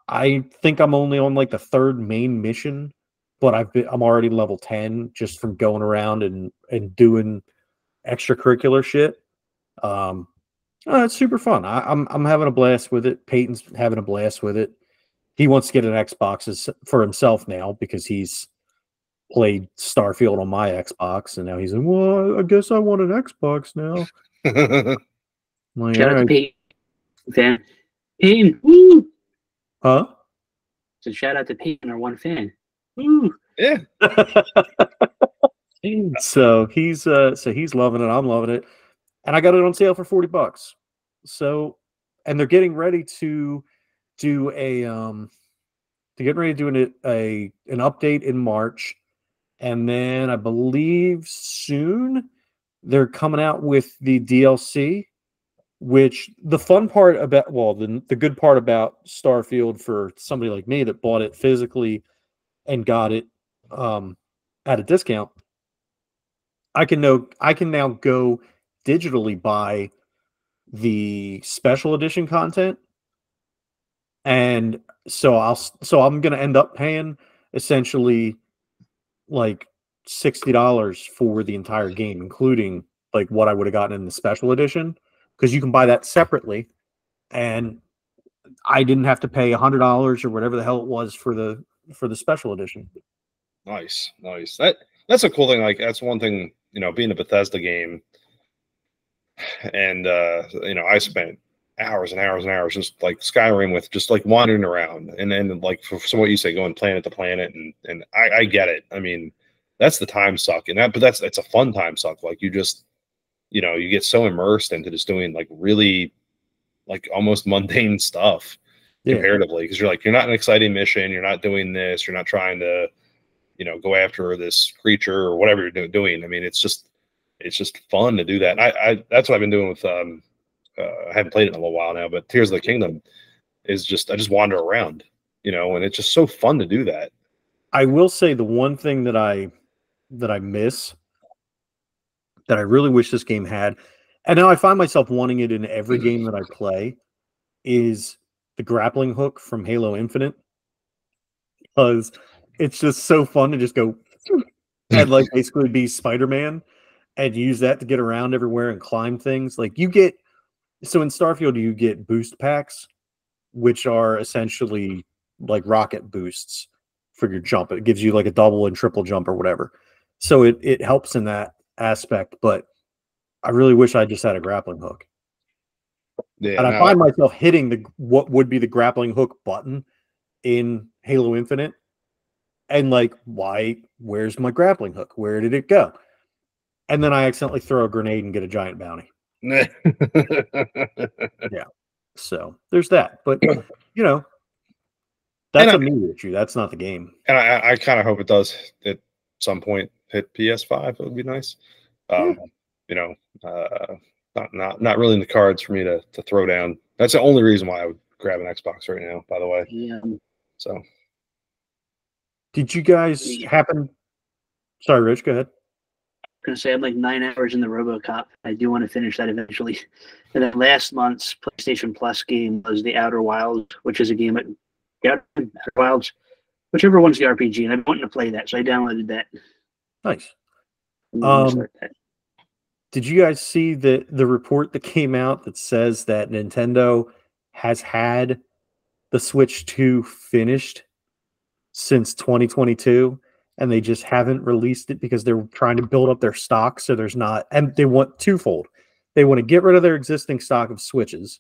I think I'm only on like the third main mission, but I've been, I'm already level ten just from going around and, and doing extracurricular shit. Um, Uh, it's super fun. I, I'm I'm having a blast with it. Peyton's having a blast with it. He wants to get an Xbox for himself now because he's played Starfield on my Xbox, and now he's like, well, I guess I want an Xbox now. Like, shout out to Peyton. Fan. Peyton, woo! Huh? So shout out to Peyton, our one fan. Woo! Yeah. so he's uh, so he's loving it. I'm loving it. And I got it on sale for forty bucks. So, and they're getting ready to do a, um, they're getting ready to do an, a, an update in March. And then I believe soon they're coming out with the D L C, which the fun part about, well, the, the good part about Starfield for somebody like me that bought it physically and got it um, at a discount, I can know, I can now go digitally buy the special edition content, and so I'll so I'm gonna end up paying essentially like sixty dollars for the entire game, including like what I would have gotten in the special edition, because you can buy that separately, and I didn't have to pay a hundred dollars or whatever the hell it was for the for the special edition. Nice, nice. That that's a cool thing. Like that's one thing, you know, being a Bethesda game. And, uh, you know, I spent hours and hours and hours just like Skyrim with just like wandering around and then like for, for what you say, going planet to planet. And, and I, I get it. I mean, that's the time suck. And that, but that's, it's a fun time suck. Like you just, you know, you get so immersed into just doing like really like almost mundane stuff yeah. comparatively. Cause you're like, you're not an exciting mission. You're not doing this. You're not trying to, you know, go after this creature or whatever you're doing. I mean, it's just, it's just fun to do that. And I, I that's what I've been doing with. Um, uh, I haven't played it in a little while now, but Tears of the Kingdom is just I just wander around, you know, and it's just so fun to do that. I will say the one thing that I that I miss that I really wish this game had, and now I find myself wanting it in every game that I play, is the grappling hook from Halo Infinite, because it's just so fun to just go and like basically be Spider-Man. And use that to get around everywhere and climb things. Like you get, so in Starfield, you get boost packs, which are essentially like rocket boosts for your jump. It gives you like a double and triple jump or whatever. So it, it helps in that aspect. But I really wish I just had a grappling hook. Yeah, and I find I... myself hitting the what would be the grappling hook button in Halo Infinite. And like, why, where's my grappling hook? Where did it go? And then I accidentally throw a grenade and get a giant bounty. yeah. So there's that. But, you know, that's a me issue. That's not the game. And I, I kind of hope it does at some point hit P S five. It would be nice. Um, yeah. You know, uh, not, not not really in the cards for me to, to throw down. That's the only reason why I would grab an Xbox right now, by the way. Yeah. So. Did you guys happen? Sorry, Rich, go ahead. Gonna say I'm like nine hours in the RoboCop. I do want to finish that eventually. And then last month's PlayStation Plus game was The Outer Wilds, which is a game at Outer Wilds, whichever one's the R P G, and I've been wanting to play that, so I downloaded that. Nice. Um, that. Did you guys see the the report that came out that says that Nintendo has had the Switch two finished since twenty twenty-two? and they just haven't released it because they're trying to build up their stock. So there's not, and they want twofold. They want to get rid of their existing stock of Switches,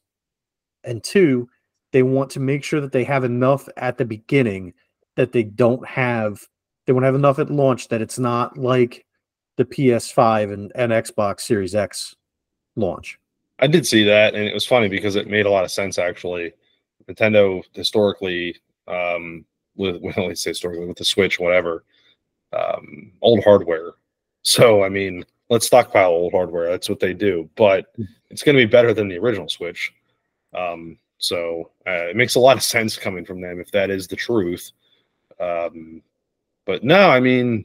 and two, they want to make sure that they have enough at the beginning that they don't have, they won't have enough at launch that it's not like the P S five and, and Xbox Series X launch. I did see that, and it was funny because it made a lot of sense, actually. Nintendo historically, um, with, well, let's say historically, with the Switch, whatever, um, old hardware. So, I mean, let's stockpile old hardware. That's what they do. But it's going to be better than the original Switch. Um, so uh, it makes a lot of sense coming from them if that is the truth. Um, but no, I mean,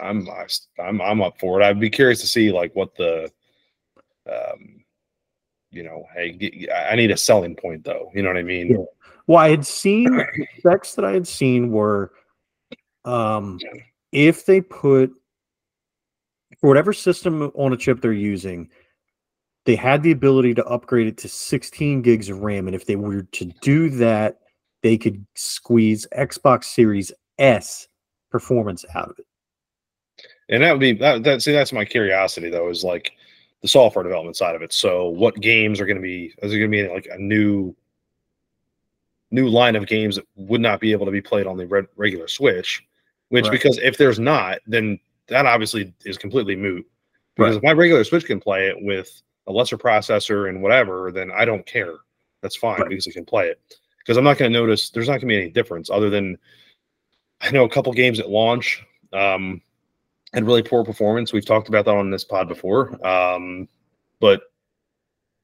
I'm I'm I'm up for it. I'd be curious to see like what the, um, you know, hey, get, I need a selling point though. You know what I mean? Yeah. Well, I had seen the specs that I had seen were, um, yeah. if they put for whatever system on a chip they're using, they had the ability to upgrade it to sixteen gigs of RAM, and if they were to do that, they could squeeze Xbox Series S performance out of it. And that would be that, that. See, that's my curiosity though, is like the software development side of it. So, what games are going to be? Is it going to be like a new, new line of games that would not be able to be played on the red, regular Switch? Which, right. because if there's not, then that obviously is completely moot. Because right. if my regular Switch can play it with a lesser processor and whatever, then I don't care. That's fine right. because I can play it. Because I'm not going to notice. There's not going to be any difference other than I know a couple games at launch um, had really poor performance. We've talked about that on this pod before. Um, but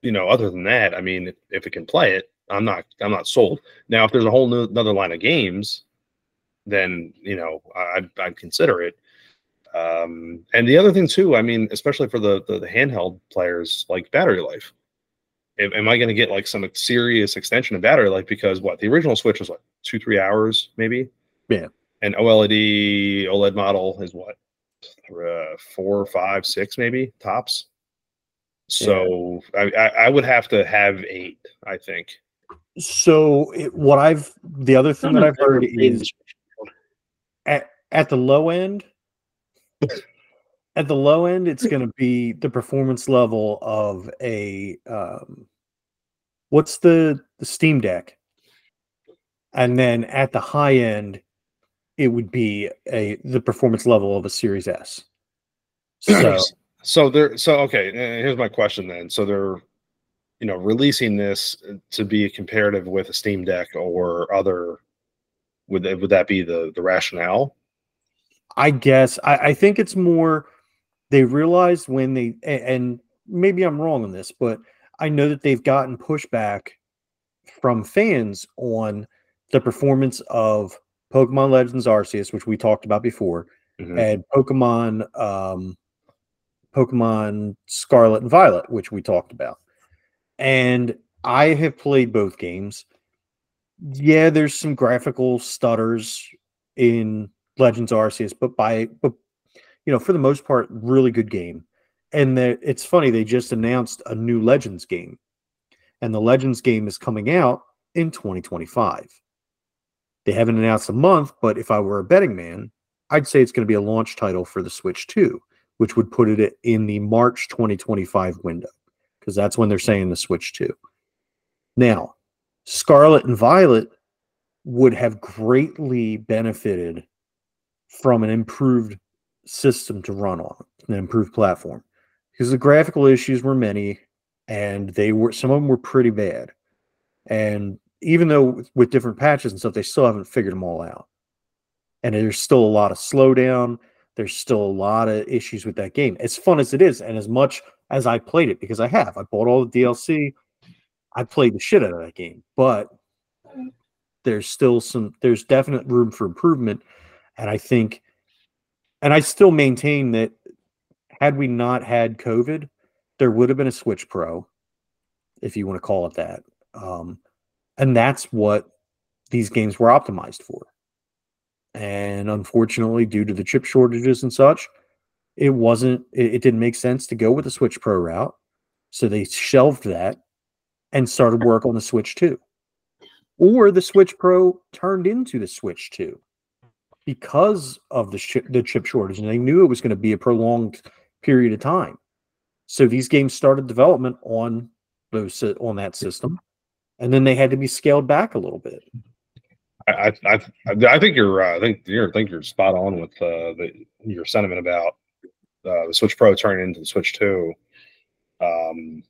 you know, other than that, I mean, if, if it can play it, I'm not. I'm not sold. Now, if there's a whole new, another line of games, then you know, I, I'd, I'd consider it. Um, and the other thing too, I mean, especially for the, the, the handheld players, like battery life, am, am I going to get like some serious extension of battery life? Because what the original Switch was like two, three hours maybe. Yeah. And OLED OLED model is what, uh, four, five, six, maybe tops. So yeah. I, I, I would have to have eight, I think. So it, what I've, the other thing that I've heard is at, at the low end, At the low end, it's going to be the performance level of a um, what's the, the Steam Deck, and then at the high end, it would be a the performance level of a Series S. So, so they're so okay. Here's my question then. So they're, you know, releasing this to be comparative with a Steam Deck or other. Would that, would that be the the rationale? I guess I, I think it's more they realized when they and maybe I'm wrong on this, but I know that they've gotten pushback from fans on the performance of Pokemon Legends Arceus, which we talked about before, mm-hmm. and Pokemon um, Pokemon Scarlet and Violet, which we talked about. And I have played both games. Yeah, there's some graphical stutters in Legends Arceus, but by but you know, for the most part, really good game. And the, it's funny, they just announced a new Legends game, and the Legends game is coming out in twenty twenty-five. They haven't announced a month, but if I were a betting man, I'd say it's going to be a launch title for the Switch two, which would put it in the March twenty twenty-five window, because that's when they're saying the Switch two. Now, Scarlet and Violet would have greatly benefited from an improved system to run on, an improved platform, because the graphical issues were many, and they were some of them were pretty bad. And even though with, with different patches and stuff, they still haven't figured them all out. And there's still a lot of slowdown. There's still a lot of issues with that game. As fun as it is, and as much as I played it, because I have, I bought all the D L C. I played the shit out of that game, but there's still some. There's definite room for improvement. And I think, and I still maintain that had we not had COVID, there would have been a Switch Pro, if you want to call it that. Um, and that's what these games were optimized for. And unfortunately, due to the chip shortages and such, it wasn't, it, it didn't make sense to go with the Switch Pro route. So they shelved that and started work on the Switch two. Or the Switch Pro turned into the Switch two. because of the sh the chip shortage, and they knew it was going to be a prolonged period of time. So these games started development on those on that system, and then they had to be scaled back a little bit. I I, I think you're right. I think you're I think you're spot on with uh, the, your sentiment about uh, the Switch Pro turning into the Switch two. Um,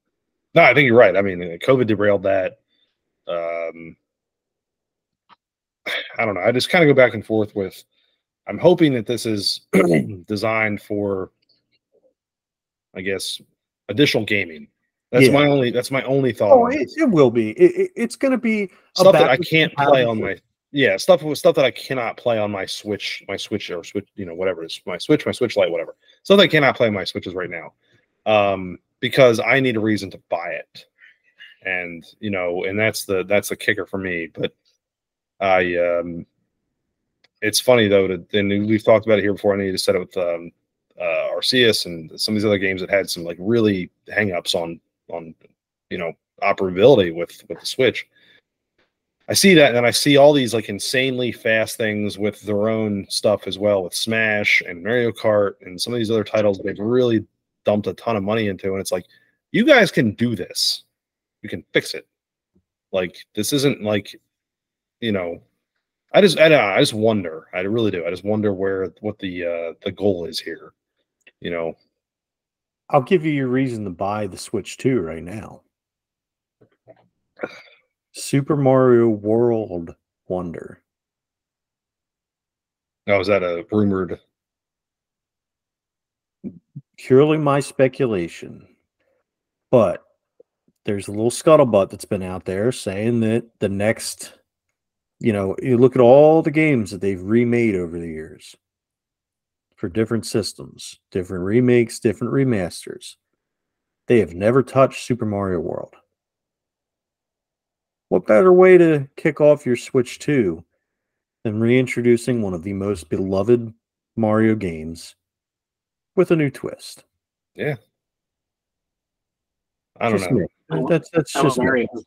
no, I think you're right. I mean, COVID derailed that. Um, I don't know. I just kind of go back and forth with, I'm hoping that this is designed for, I guess, additional gaming. That's yeah. my only, that's my only thought. Oh, it, it will be, it, it, it's going to be stuff that I can't play on my, yeah. Stuff with stuff that I cannot play on my Switch, my Switch or Switch, you know, whatever it's my Switch, my Switch Lite, whatever. So I cannot play my Switches right now. Um, because I need a reason to buy it. And, you know, and that's the, that's the kicker for me. But I, um, it's funny though, to, and we've talked about it here before. I know you just said it with, um, uh, Arceus and some of these other games that had some like really hangups on, on, you know, operability with, with the Switch. I see that. And then I see all these like insanely fast things with their own stuff as well, with Smash and Mario Kart and some of these other titles that they've really dumped a ton of money into. And it's like, you guys can do this. You can fix it. Like, this isn't like, you know, I just, I, don't know, I just wonder, I really do. I just wonder where, what the, uh, the goal is here, you know? I'll give you your reason to buy the Switch two right now. Super Mario World Wonder. Now, is that a rumored? Purely my speculation, but there's a little scuttlebutt that's been out there saying that the next, you know, you look at all the games that they've remade over the years for different systems, different remakes, different remasters. They have never touched Super Mario World. What better way to kick off your Switch two than reintroducing one of the most beloved Mario games with a new twist? Yeah. I don't just know. Me. That's that's just Mario. Me.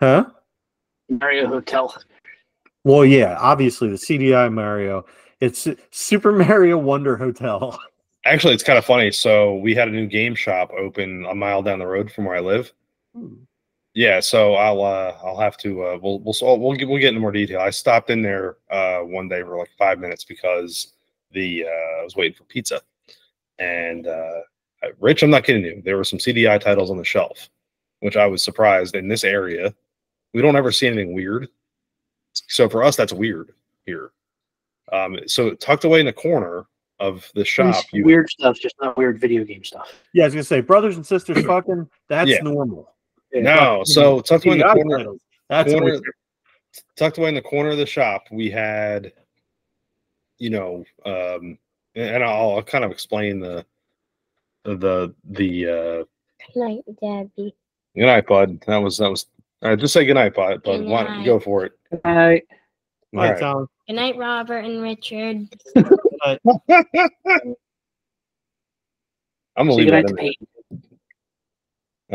Huh? Mario Hotel. Well, yeah, obviously the C D I Mario. It's Super Mario Wonder Hotel. Actually, it's kind of funny. So we had a new game shop open a mile down the road from where I live. Hmm. Yeah, so I'll uh, I'll have to uh, we'll we'll so we'll get we'll get into more detail. I stopped in there uh, one day for like five minutes because the uh, I was waiting for pizza, and uh, Rich, I'm not kidding you. There were some C D I titles on the shelf, which I was surprised. In this area, we don't ever see anything weird, so for us that's weird here. Um, so tucked away in the corner of the shop, you, weird stuff, just not weird video game stuff. Yeah, I was gonna say brothers and sisters fucking. That's yeah. normal. Yeah, no, so tucked away in the corner. Titles. That's corner, tucked away in the corner of the shop. We had, you know, um, and I'll, I'll kind of explain the the the. Uh, good night, Daddy. Good night, bud. That was that was. All right, just say good night, bud. Good night. Why don't you go for it? Good night. All right. Tom. Good night, Robert and Richard. I'm gonna leave that in there.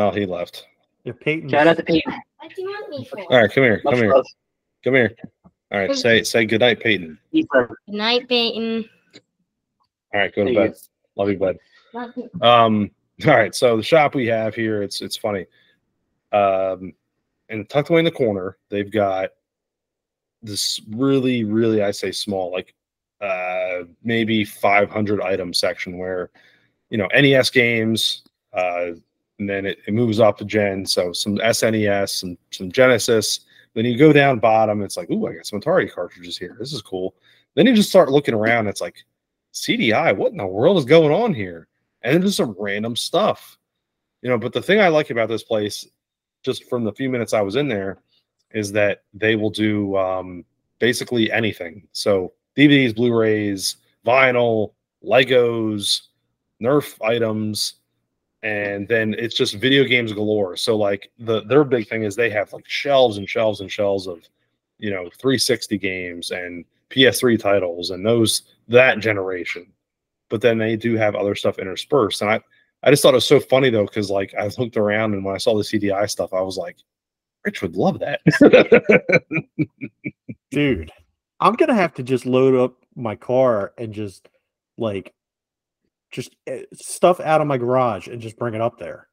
Oh, he left. Yeah, Peyton. Shout out to Peyton. What do you want me for? All right, come here, come here, come here. All right, say say good night, Peyton. Good night, Peyton. All right, go to bed. Love you, bud. Love you. Um. All right, so the shop we have here, it's it's funny. Um, and tucked away in the corner, they've got this really, really, I say small, like uh, maybe five hundred item section where, you know, N E S games, uh, and then it, it moves up to Gen. So some S N E S, some, some Genesis. Then you go down bottom. It's like, ooh, I got some Atari cartridges here. This is cool. Then you just start looking around. And it's like, C D I, what in the world is going on here? And then just some random stuff. You know, but the thing I like about this place, just from the few minutes I was in there, is that they will do um, basically anything. So D V Ds, Blu-rays, vinyl, Legos, Nerf items, and then it's just video games galore. So like the their big thing is they have like shelves and shelves and shelves of, you know, three sixty games and P S three titles and those that generation. But then they do have other stuff interspersed. And I, I just thought it was so funny though, because like I looked around and when I saw the C D I stuff, I was like, Rich would love that. Dude, I'm going to have to just load up my car and just like just stuff out of my garage and just bring it up there.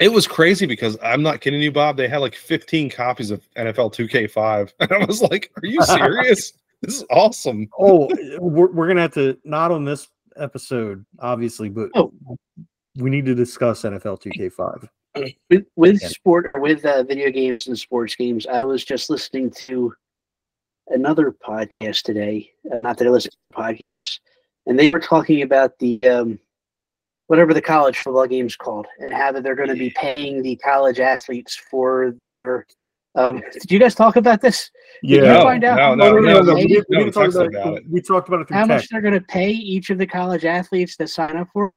It was crazy because I'm not kidding you, Bob. They had like fifteen copies of N F L two K five. And I was like, are you serious? This is awesome. Oh, we're, we're going to have to, not on this episode, obviously, but oh. we need to discuss N F L two K five. With, with sport, with uh, video games and sports games, I was just listening to another podcast today. Uh, not that I listen to podcasts, and they were talking about the um, whatever the college football game's called, and how that they're going to be paying the college athletes for. Their, um, did you guys talk about this? Yeah, did you no, find out no, no, no, no, we, we, no, we, talked about about it. we talked about it. How tech. much they're going to pay each of the college athletes that sign up for.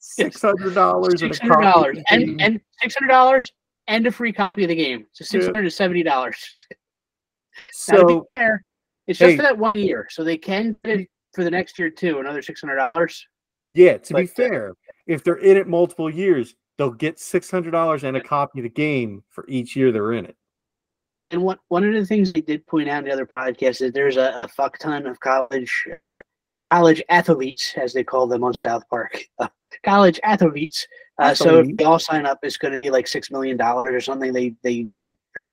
Six hundred dollars, six hundred dollars, and and six hundred dollars, and a free copy of the game. So six hundred and seventy dollars. So now, to be fair, it's just hey, for that one year, so they can get it for the next year too, another six hundred dollars. Yeah, to but, be fair, if they're in it multiple years, they'll get six hundred dollars and a copy of the game for each year they're in it. And what one of the things they did point out in the other podcast is there's a, a fuck ton of college college athletes, as they call them on South Park. College athletes, uh, so if they all sign up, it's going to be like six million dollars or something. They they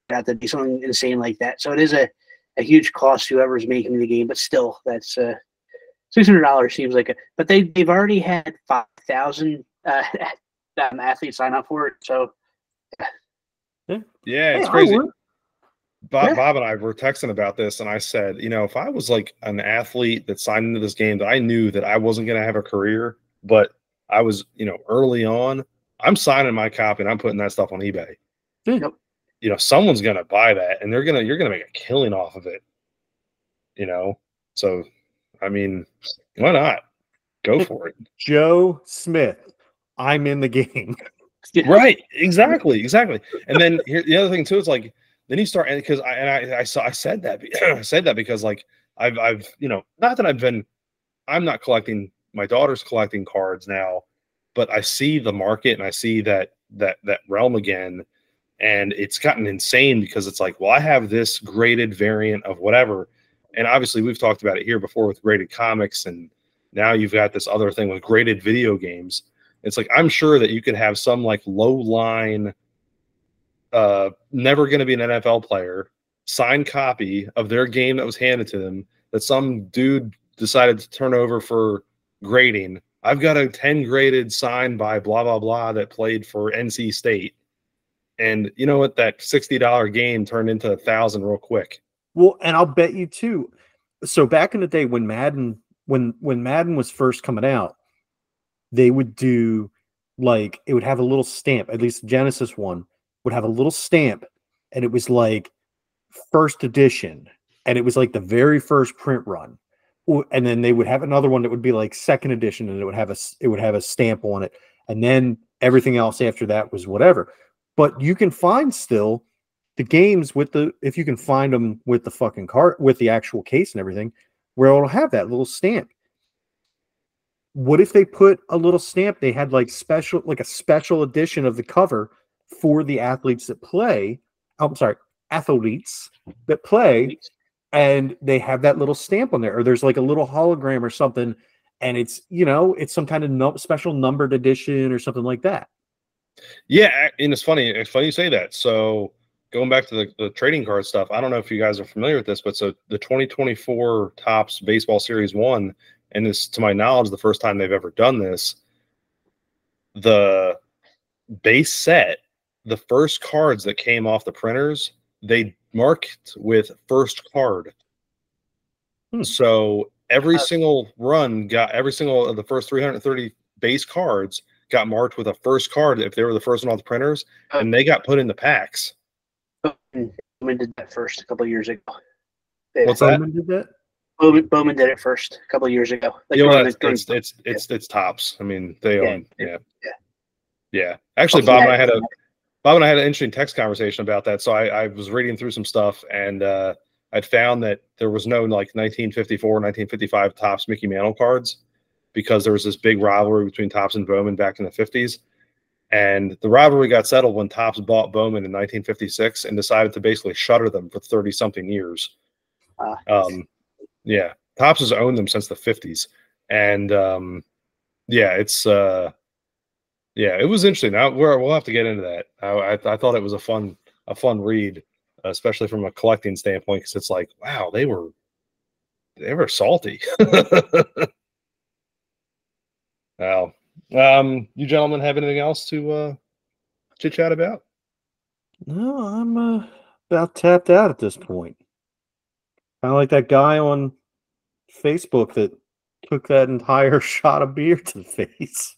got to be something insane like that. So it is a, a huge cost to whoever's making the game, but still, that's uh, six hundred dollars seems like a. But they they've already had five thousand uh, athletes sign up for it. So yeah, yeah it's hey, crazy. Bob, yeah. Bob and I were texting about this, and I said, you know, if I was like an athlete that signed into this game that I knew that I wasn't going to have a career, but I was, you know, early on, I'm signing my copy and I'm putting that stuff on eBay. Yep. You know, someone's going to buy that and they're going to, you're going to make a killing off of it, you know? So, I mean, why not? Go for it. Joe Smith, I'm in the game. Right. Exactly. Exactly. And then here, the other thing too, is like, then you start, because I, and I, I saw, I said that, I said that because like I've, I've, you know, not that I've been, I'm not collecting. My daughter's collecting cards now, but I see the market and I see that that that realm again, and it's gotten insane because it's like, well, I have this graded variant of whatever, and obviously we've talked about it here before with graded comics, and now you've got this other thing with graded video games. It's like I'm sure that you could have some like low line, uh, never going to be an N F L player, signed copy of their game that was handed to them that some dude decided to turn over for. Grading. I've got a ten graded signed by blah blah blah that played for N C State, and you know what? That sixty dollar game turned into a thousand real quick. Well, and I'll bet you too. So back in the day when Madden, when when Madden was first coming out, they would do like it would have a little stamp. At least the Genesis one would have a little stamp, and it was like first edition, and it was like the very first print run. And then they would have another one that would be like second edition, and it would have a it would have a stamp on it, and then everything else after that was whatever. But you can find still the games with the if you can find them with the fucking cart with the actual case and everything, where it'll have that little stamp. What if they put a little stamp? They had like special like a special edition of the cover for the athletes that play. I'm sorry, athletes that play. And they have that little stamp on there, or there's like a little hologram or something, and it's you know it's some kind of num- special numbered edition or something like that. Yeah, and it's funny. It's funny you say that. So going back to the, the trading card stuff, I don't know if you guys are familiar with this, but so the twenty twenty-four Topps Baseball Series one, and this to my knowledge the first time they've ever done this. The base set, the first cards that came off the printers, they marked with first card. Hmm. So every uh, single run got every single of the first three hundred thirty base cards got marked with a first card if they were the first one on the printers, uh, and they got put in the packs. Bowman did that first a couple of years ago. What's that? Bowman did that? Bowman, Bowman did it first a couple of years ago. Like you know, it's, it's, it's, it's, it's Topps. I mean, they yeah. own, yeah. Yeah. Yeah. Actually, well, Bob and I had a. Bob and I had an interesting text conversation about that. So I, I was reading through some stuff, and uh, I'd found that there was no like nineteen fifty-four, nineteen fifty-five Topps Mickey Mantle cards because there was this big rivalry between Topps and Bowman back in the fifties. And the rivalry got settled when Topps bought Bowman in nineteen fifty-six and decided to basically shutter them for thirty-something years. Uh, um, Yeah, Topps has owned them since the fifties, and um, yeah, it's uh, yeah, it was interesting. Now we're, we'll have to get into that. I, I, I thought it was a fun a fun read, especially from a collecting standpoint, because it's like, wow, they were they were salty. Wow. Um, you gentlemen have anything else to uh, chit chat about? No, I'm uh, about tapped out at this point. Kind of like that guy on Facebook that took that entire shot of beer to the face.